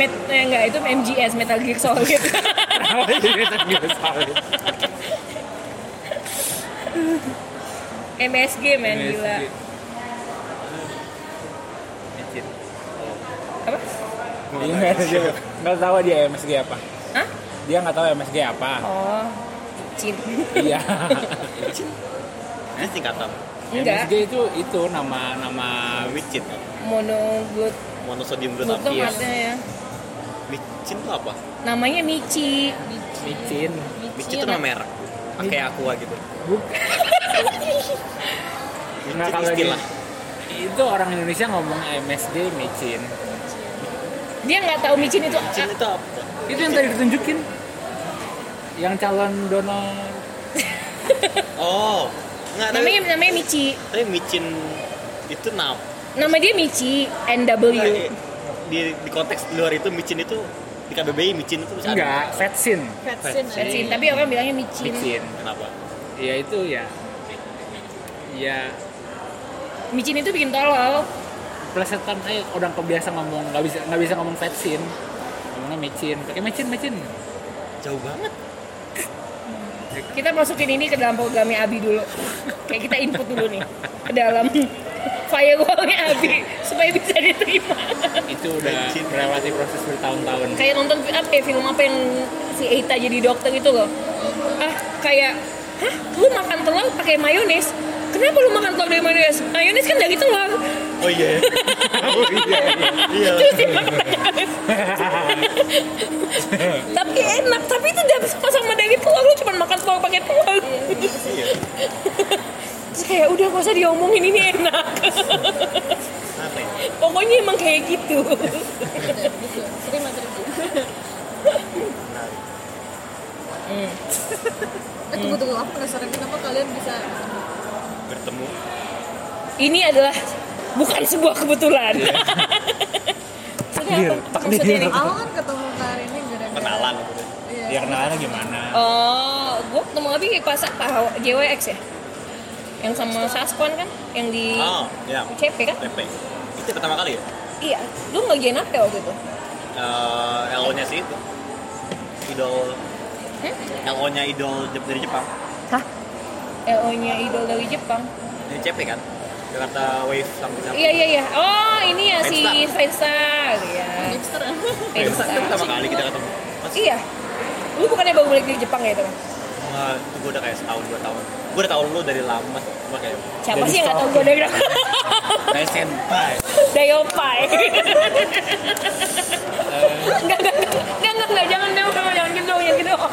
met, eh, enggak itu M G S, Metal Gear Solid. Metal Gear Solid. M S G men, M S G. Gila. Apa? Nggak tahu dia M S G apa? Hah? Dia nggak tahu M S G apa? Oh, Cin. Iya. Cin. Ini singkatan. Enggak. M S G itu itu nama nama micin. Monogut. Monosodium glutamate. Ya. Micin itu apa? Namanya Mici. Micin. Mici itu nama merek. Pakai Aqua gitu. Bukan. Nah, kalau istilah. Itu orang Indonesia ngomong M S G micin. Dia nggak tahu micin itu micin itu apa? Itu yang tadi ditunjukin yang calon donor. Oh nggak, namanya tapi, namanya Mici, tapi micin itu nama nama dia Mici N W. Nah, di di konteks luar itu micin itu di K B B I micin itu nggak vetsin vetsin vetsin tapi orang bilangnya micin. Micin kenapa ya itu ya ya micin itu bikin tolol plesetan, eh orang kebiasa ngomong nggak bisa nggak bisa ngomong vetsin, ngomongnya micin, pakai micin micin, jauh banget. Kita masukin ini ke dalam programnya Abi dulu, kayak kita input dulu nih ke dalam firewallnya Abi supaya bisa diterima. Itu udah melewati proses bertahun-tahun. Kayak nonton apa ya, film apa yang si Eita jadi dokter itu loh, ah kayak, hah lu makan telur pakai mayones? Kenapa lu makan telur dari mayones? Mayones kan dari telur. Oh iya. Yeah. Oh iya. Iya. Cuci makan mayones. Tapi enak, tapi itu udah sama dari telur, lu cuma makan telur pakai telur. Iya. Terus kayak udah gak usah diomongin, ini enak. Aneh. Oh pokoknya emang kayak gitu. Terima kasih. Hmm. Eh, tunggu-tunggu, aku penasaran kenapa kalian bisa bertemu. Ini adalah bukan sebuah kebetulan. Takdir, takdir. Awal kan ketemu Karini gara-gara kenalan. Iya. Ya kenalannya gimana? Oh, gua ketemu Abi di pasar tahu J W X ya. Yang sama Saskon kan, yang di oh, ya. C P kan? C P. Itu pertama kali ya? Iya, lu ngerjain apa waktu itu? Uh, L O-nya sih itu. Idol. Hmm? L O-nya idol dari Jepang. Hah? L O-nya idol dari Jepang? Dari C P kan? Jakarta Wave sampai-sampai. Iya, iya, iya. Oh, ini ya si Faisal. Iya. Faisal. Faisal itu pertama kali kita ketemu. Mas? Iya. Lu bukannya baru balik dari Jepang ya itu kan? Uh, itu gue udah kayak setahun, dua tahun. Gue udah tau lu dari lama. Cuma kayak siapa sih yang gak tau gue dari lama? Dari senpai. Dari opai. Enggak, enggak, enggak, enggak, jangan dong, jangan gendong, jangan gendong.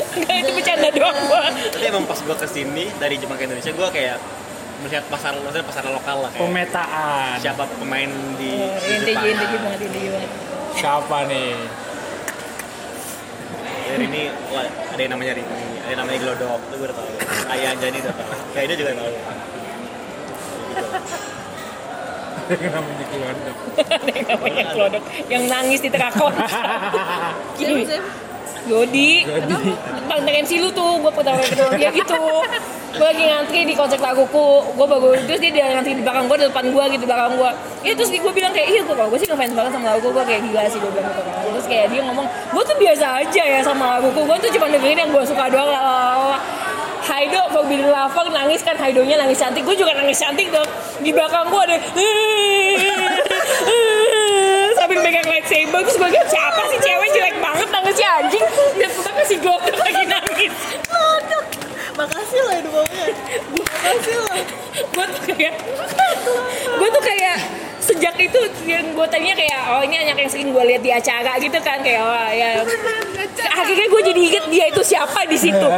Enggak, itu bercanda doang gue. Tapi emang pas gue kesini, dari Jepang ke Indonesia, gue kayak melihat pasar, maksudnya pasar lokal lah. Pemetaan. Siapa pemain di Jepang. Inti-inti banget, inti banget. Siapa nih? Dari ini, ada yang namanya Rini. Ada yang namanya Glodok, itu gue udah tau. Ayah Anjani udah tau. Kayak dia juga tau. Ada yang namanya Glodok. Ada yang namanya Glodok. Yang nangis di terakon. Gini. Yodi. Tentang M C lu tuh, gue pertama ketemu dia gitu. Gue lagi ngantri di konsep laguku. Gue bagus, terus dia ngantri di belakang gue, di depan gue gitu, belakang gue. Ya terus gue bilang kayak, iya gue kalau gue sih ngefans banget sama lagu gue. Kayak gila sih gue bilang gitu. Terus kayak dia ngomong, gue tuh biasa aja ya sama laguku, gue tuh cuma dengerin yang gue suka doang. Lalalala Haido, kalau bilang lafang nangis kan, Haidonya nangis cantik, gue juga nangis cantik dong. Di belakang gue ada sambil pegang lightsaber, terus gue bilang siapa sih cewek jelek banget nangisnya anjing. Dan gue kasih Glodok lagi nangis. Glodok, makasih loh itu bawahnya. Makasih loh. Gue tuh kayak Gue tuh kayak sejak itu yang gue tanya kayak, oh ini anak yang sering gue lihat di acara gitu kan, kayak oh ya. Akhirnya gue jadi inget dia itu siapa di situ.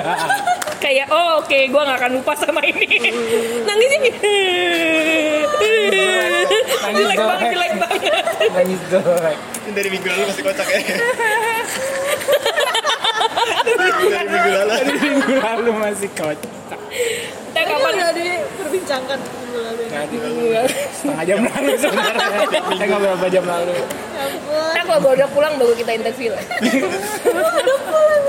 Kayak oh oke, okay, gue nggak akan lupa sama ini. Nangisnya gitu. Jelek banget, jelek banget. Nangis jelek. Dari minggu lalu masih kocak ya. Dari minggu lalu, dari minggu lalu masih kocak. Kita kapan jadi perbincangkan? Setengah jam lalu sebenarnya. Kita nggak berapa jam lalu. Kita kalau gue udah pulang baru kita interview. Udah pulang.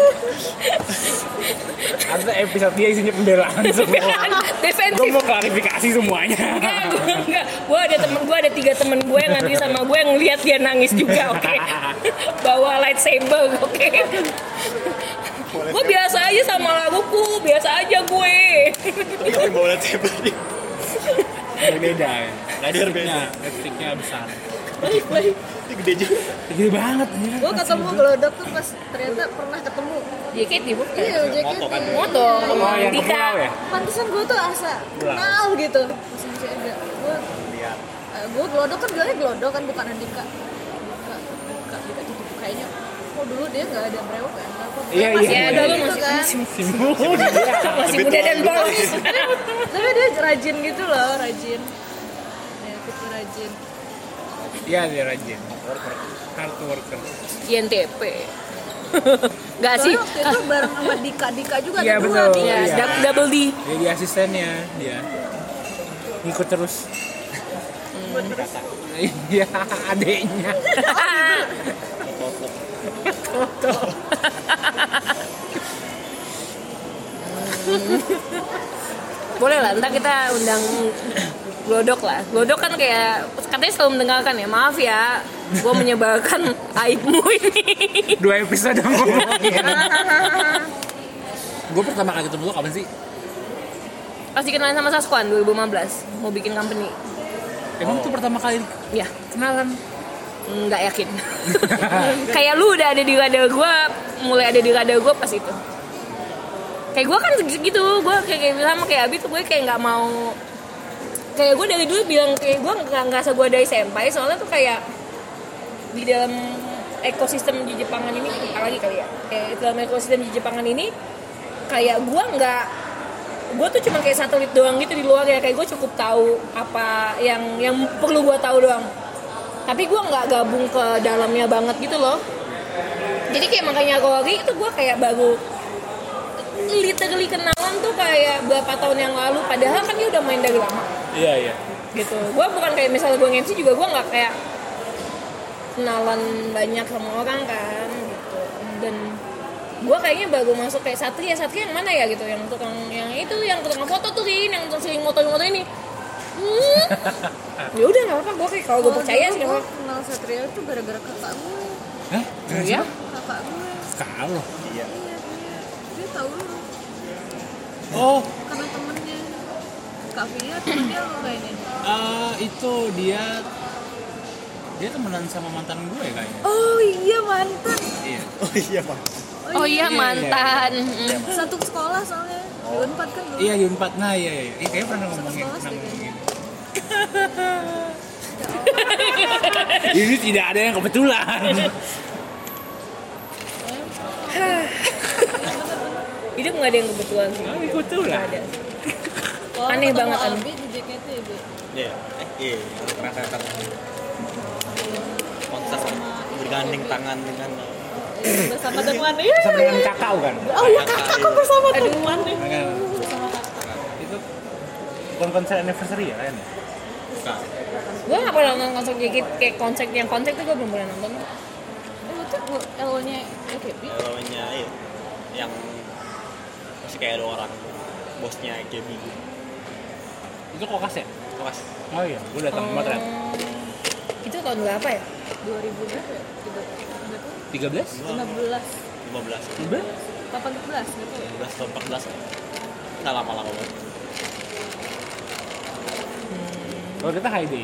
Ada episode dia isinya pembelaan semua. Gue mau klarifikasi semuanya. Enggak, gue enggak. Gue ada temen gue ada tiga temen gue yang nanti sama gue yang lihat dia nangis juga, oke. Okay? Bawa lightsaber, oke. Okay? Gue biasa aja sama laguku, biasa aja gue. Tapi bawa lightsaber. Beda ya. Ada beda. Etiknya besar. Baik-baik. Itu gede juga. Gede banget ya. Gua ketemu Glodok tuh pas ternyata pernah ketemu J K T, bukan? Iya, J K T. Foto. Oh, yang kepulauan ya? Pantesan gua tuh asa kenal gitu. Masih bisa ada. Gua lihat. Gua Glodok kan bilangnya Glodok kan bukan Andika. Bukan Andika itu kayaknya. Oh dulu dia enggak ada brewok kan? Iya, iya. Ada lu masih sibuk. Masih muda dan polos. Tapi dia rajin gitu loh, rajin. Ya, itu rajin. Iya, dia rajin. Hard worker. I N T P. Enggak sih. Itu bareng sama Dika-Dika juga tuh. Iya, betul. Double D. Jadi asistennya dia. Ikut terus. Iya, adeknya. Kotor. Boleh lah, ntar kita undang Glodok lah. Glodok kan kayak katanya selalu mendengarkan ya. Maaf ya, gue menyebarkan aibmu ini. Dua episode yang ngomongin. Gue pertama kali ketemu lo kapan sih? Pas dikenalan sama Saskuan dua ribu lima belas, mau bikin company. Emang oh. Itu pertama kali? Ya, kenalan. Nggak yakin. Kayak lu udah ada di radar gue, mulai ada di radar gue pas itu. Kayak gue kan gitu, gue kayak kayak sama kayak Abi tuh gue kayak nggak mau. Kayak gue dari dulu bilang kayak gue nggak ngerasa gue dari senpai, soalnya tuh kayak di dalam ekosistem di Jepangan ini, apalagi kali ya. Kayak dalam ekosistem di Jepangan ini, kayak gue nggak, gue tuh cuma kayak satelit doang gitu di luar ya. Kayak gue cukup tahu apa yang yang perlu gue tahu doang. tapi gue nggak gabung ke dalamnya banget gitu loh. Jadi kayak makanya Kawari itu gue kayak baru literally kenalan tuh kayak berapa tahun yang lalu, padahal kan dia udah main dari lama. Iya iya. Gitu. Gue bukan kayak misalnya gue M C juga gue nggak kayak kenalan banyak sama orang kan gitu. Dan gue kayaknya baru masuk kayak Satria, Satria yang mana ya gitu, yang tukang yang itu, yang tukang foto tuh Rin, yang tukang sering motor-motor ini. Hmm. Ya udah nggak apa-apa, gue kayak kalau gue percaya sih. Gue kenal Satria itu gara-gara kakak gue. Eh? Iya? Ya? Kakak gue. Kakak lo? Iya. Dia tahu lo. Oh. Karena temennya Kak Fia, temennya lo kayaknya. Uh, itu dia. Dia temenan sama mantan gue kayaknya. Oh iya mantan. Iya. Oh iya mantan. Oh, oh iya, iya mantan. Iya, iya. Satu sekolah soalnya. Oh. Di Unpad kan dulu. Iya, di Unpad. Nah, iya iya. Eh, kayaknya pernah ngomongin tentang ini. Ini tidak ada yang kebetulan. Hidup enggak ada yang kebetulan sih. Nah, kebetulan. Ada. Oh, aneh banget kan. Iya. Iya, pernah saya ketemu. Konser bergandeng tangan dengan bersama teman ya, bersama dengan kakak kan? Oh iya kakak kok bersama teman nih. Itu bukan konser anniversary ya kan? Bukan. Gue nggak pernah nonton konser dikit kayak konser yang konser tuh gue belum pernah nonton. Oh itu L O-nya K B. L O-nya iya, yang masih kayak ada orang bosnya K B. Itu Kokas ya? Kokas. Oh iya, gue datang ke Matran. Itu tahun berapa ya? dua ribu berapa ya? tiga belas? lima belas lima belas empat belas gitu ya? lima belas atau empat belas Nggak lama-lama banget. hmm. Kalau kita high day?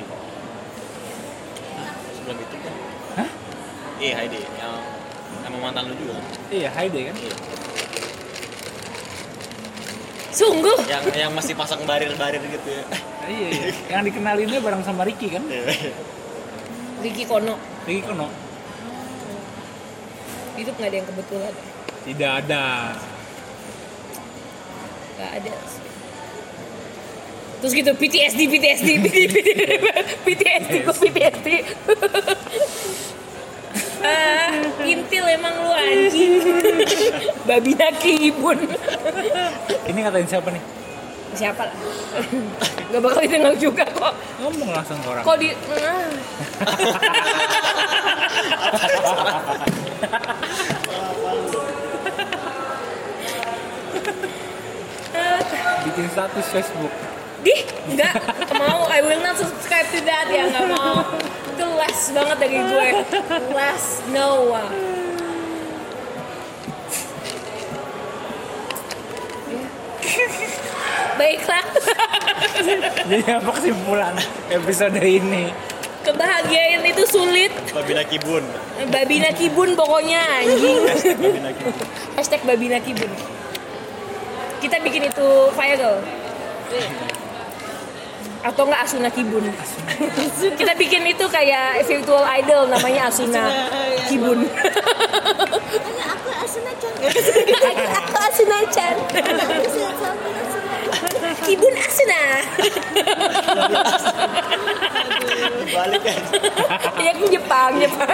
Hah? Sebelum itu kan? Hah? Iya high day, yang sama mantan lu juga. Iya high day kan? Iya. Sungguh? Yang yang masih pasang barir-barir gitu ya. Iya iya, yang dikenalinnya bareng sama Ricky kan? Ricky Kono Ricky Kono hidup nggak ada yang kebetulan. Tidak ada. Nggak ada. Terus gitu P T S D, P T S D, P T S D, P T S D, kok P T S D. Ah, intil emang lu anjing. Babi Nakibun. Ini ngatain siapa nih? Siapa lah? Gak bakal didengar juga kok. Ngomong langsung ke orang. Kok di? Bikin status Facebook. Dih, enggak, mau, I will not subscribe to that ya, enggak mau. Itu last banget dari gue. Last Noah. Baiklah. Jadi apa kesimpulan episode ini? Kebahagiaan itu sulit. Babi Nakibun. Babi Nakibun pokoknya anjing. Babi Nakibun. Hashtag Babi Nakibun. Kita bikin itu viral. Atau enggak Asuna Kibun. Kita bikin itu kayak virtual idol namanya Asuna Kibun. Hanya aku Asuna Chan. Aku Asuna Chan. Kibun Asuna. Balik kan. Ya ke Jepang, Jepang.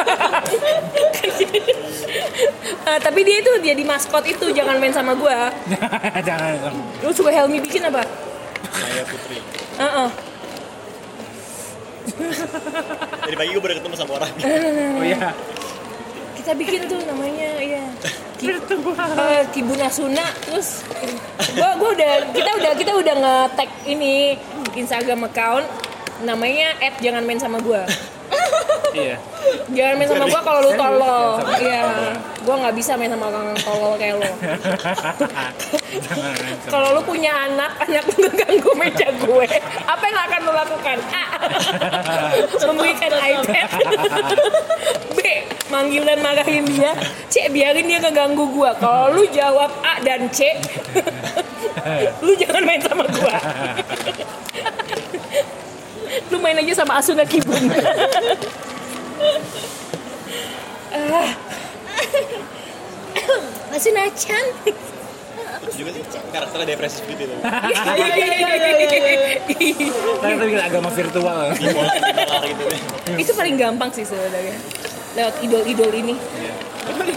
Uh, tapi dia itu jadi maskot itu, jangan main sama gua. Jangan. Lu suka Helmi bikin apa? Maya Putri. Heeh. Uh-uh. Tadi pagi gua baru ketemu sama orang. Oh iya. Kita bikin tuh namanya iya. Bertemu. Eh Kibun Asuna terus gua gua udah kita udah kita udah nge-tag ini Instagram account namanya at jangan main sama gua. Iya. Jangan main sama gua kalau lu tolol. Iya. Gua enggak bisa main sama orang tolol kayak lu. Kalau lu punya anak, anak lu ganggu meja gue, apa yang akan lu lakukan? A. Sembunyikan iPad. B. Manggil dan marahin dia. C. Biarin dia ngeganggu gua. Kalau lu jawab A dan C, lu jangan main sama gua. Lu main aja sama Asuna Kibun. Asuna Chan. juga sih karakternya depresif gitu loh. Karakter bikin agama virtual. Itu paling gampang sih sebenarnya. Lewat idol-idol ini.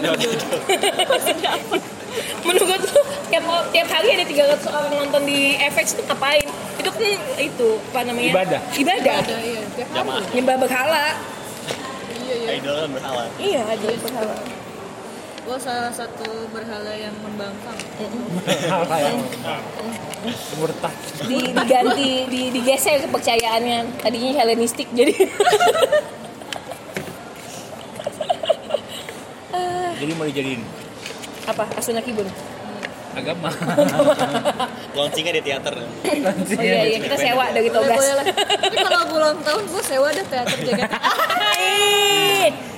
Lewat idol. Menurut lu tiap, tiap hari ada tiga ratus orang nonton di F X itu ngapain? Itu kan itu apa namanya? Ibadah. Ibadah. Ibadah iya. Jamaah. Nyembah berhala. Iya iya. Idol kan berhala. Iya, idol berhala. Gua salah satu berhala yang membangkang. Berhala yang murtad. Di, diganti, di, digeser kepercayaannya. Tadinya Helenistik jadi. Jadi mau dijadiin apa? Asuna Kibun. Agama. Launchingnya di teater. Oh iya, iya. Kita sewa dari Togas. Tapi kalau bulan tahun gue sewa deh teater J K T.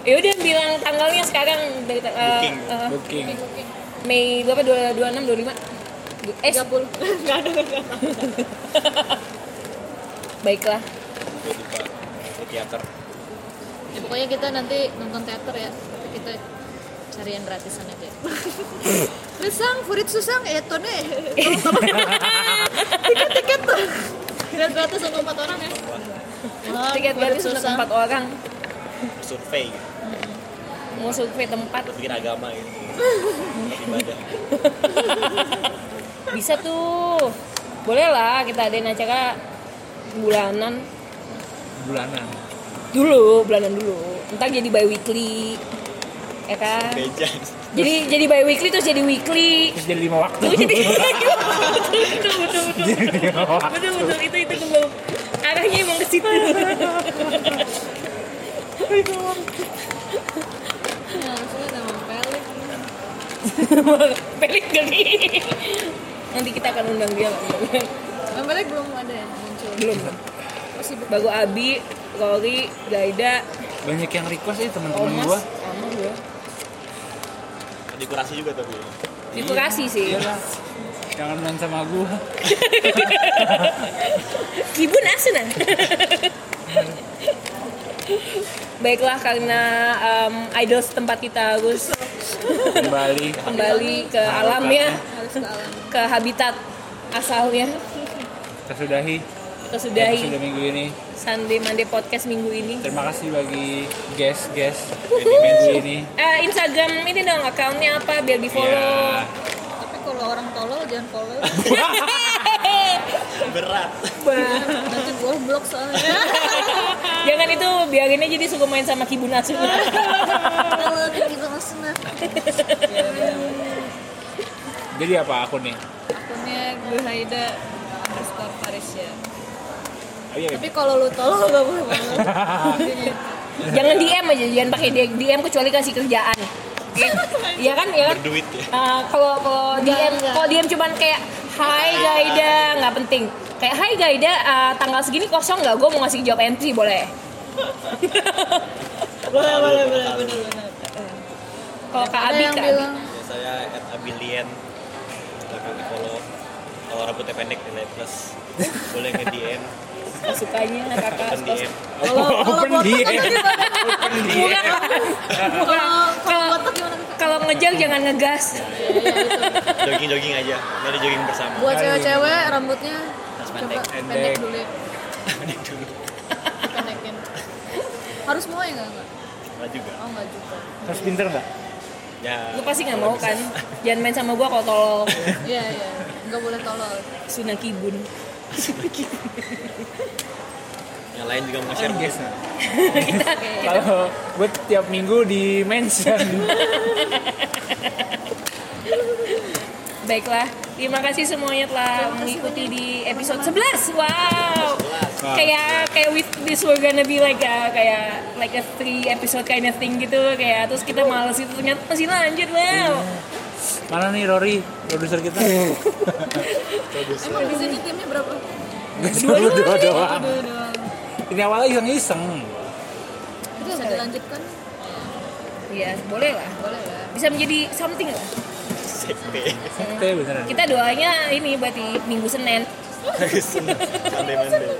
Ya udah bilang tanggalnya sekarang dari uh, booking. Uh, booking. Booking. Mei berapa? dua puluh enam, dua puluh lima Eh, tiga puluh Enggak ada. Baiklah. Di teater. Ya, pokoknya kita nanti nonton teater ya. Tapi kita cari yang gratisan aja. Susang, furit susang, etone. Tiket-tiket tuh. Kira gratis untuk empat orang ya. Wah, tiket gratis untuk empat orang. Survei. Hmm. Mau survei tempat. Bikin agama gitu. Ibadah. Bisa tuh. Boleh lah kita adain acara bulanan. Bulanan. Dulu, bulanan dulu. Entar jadi bi-weekly. Ya kan? Jadi jadi bi weekly terus jadi weekly. Terus jadi lima waktu. Terus jadi betul betul betul. Jadi lima waktu. Betul betul itu itu kembali arahnya emang ke situ. Nah, soalnya nama pelik. Pelik geli. Nanti kita akan undang dia lah. Nama pelik belum ada yang muncul. Belum. Masih Bago Abi, Rory, Gaida. Banyak yang request ya teman-teman gua. Sama gua. Dikurasi juga tapi dikurasi sih iyalah. Jangan main sama gua. Kibun Asuna. Baiklah karena um, idol setempat kita harus kembali kembali ke alamnya, harus ke alam, ke habitat asalnya. Kita sudahi kita sudahi sudah minggu ini Sunday Monday podcast minggu ini. Terima kasih bagi guest-guest minggu ini. Uh, Instagram ini dong account-nya apa biar di follow. Yeah. Tapi kalau orang tolol jangan follow. Berat. Bah. Nanti gua blok soalnya. Jangan itu, biarin aja dia suka main sama Kibun Asuna. Kalau Kibun Asuna. Jadi apa akunnya? Akunnya gue Haida underscore Faris ya. Oh, iya, iya. Tapi kalau lu tolong gak boleh banget. Jangan D M aja, jangan pakai D M kecuali kasih kerjaan. Iya kan, ya kan? Berduit ya. Uh, kalau kalau D M, kalau D M cuman kayak Hai Gaida, nggak penting. Kayak Hai Gaida, uh, tanggal segini kosong nggak? Gue mau ngasih job entry boleh. Boleh boleh boleh benar. Kalau Kak Abi kan. Saya at Abilian. Silakan di follow. Kalau rambutnya pendek nilai plus. Boleh nge D M. Sukanya kakak kalau kalau botak kalau kalau ngejar jangan ngegas. Jogging jogging aja, nanti jogging bersama. Buat cewek-cewek rambutnya coba pendek dulu. Pendek dulu. Pendekin. Harus mau ya nggak nggak? Nggak juga. Oh nggak juga. Harus pinter nggak? Ya. Lu pasti nggak mau kan? Jangan main sama gua kalau tolol. Iya iya, nggak boleh tolol. Asuna Kibun. Yang lain juga mau share guys. Kita kalau buat tiap minggu di mention. Baiklah, terima kasih semuanya telah mengikuti di episode sebelas. Wow. Kayak kayak with this we're gonna be like a, kayak like a three episode kind of thing gitu kayak terus kita males itu ternyata masih lanjut. Wow. Mana nih Rory, produser kita? Emang di sini timnya berapa? Dua-dua doang. Ini awalnya iseng-iseng. Bisa dilanjutkan? Iya, boleh lah. Boleh lah. Bisa menjadi something lah. Sekte. Sekte beneran. Kita doanya ini berarti Minggu Senin. Minggu Senin. Mandi-mandi.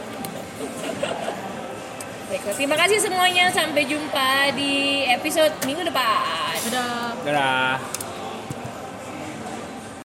Baiklah, terima kasih semuanya. Sampai jumpa di episode minggu depan. Dadah. Dadah.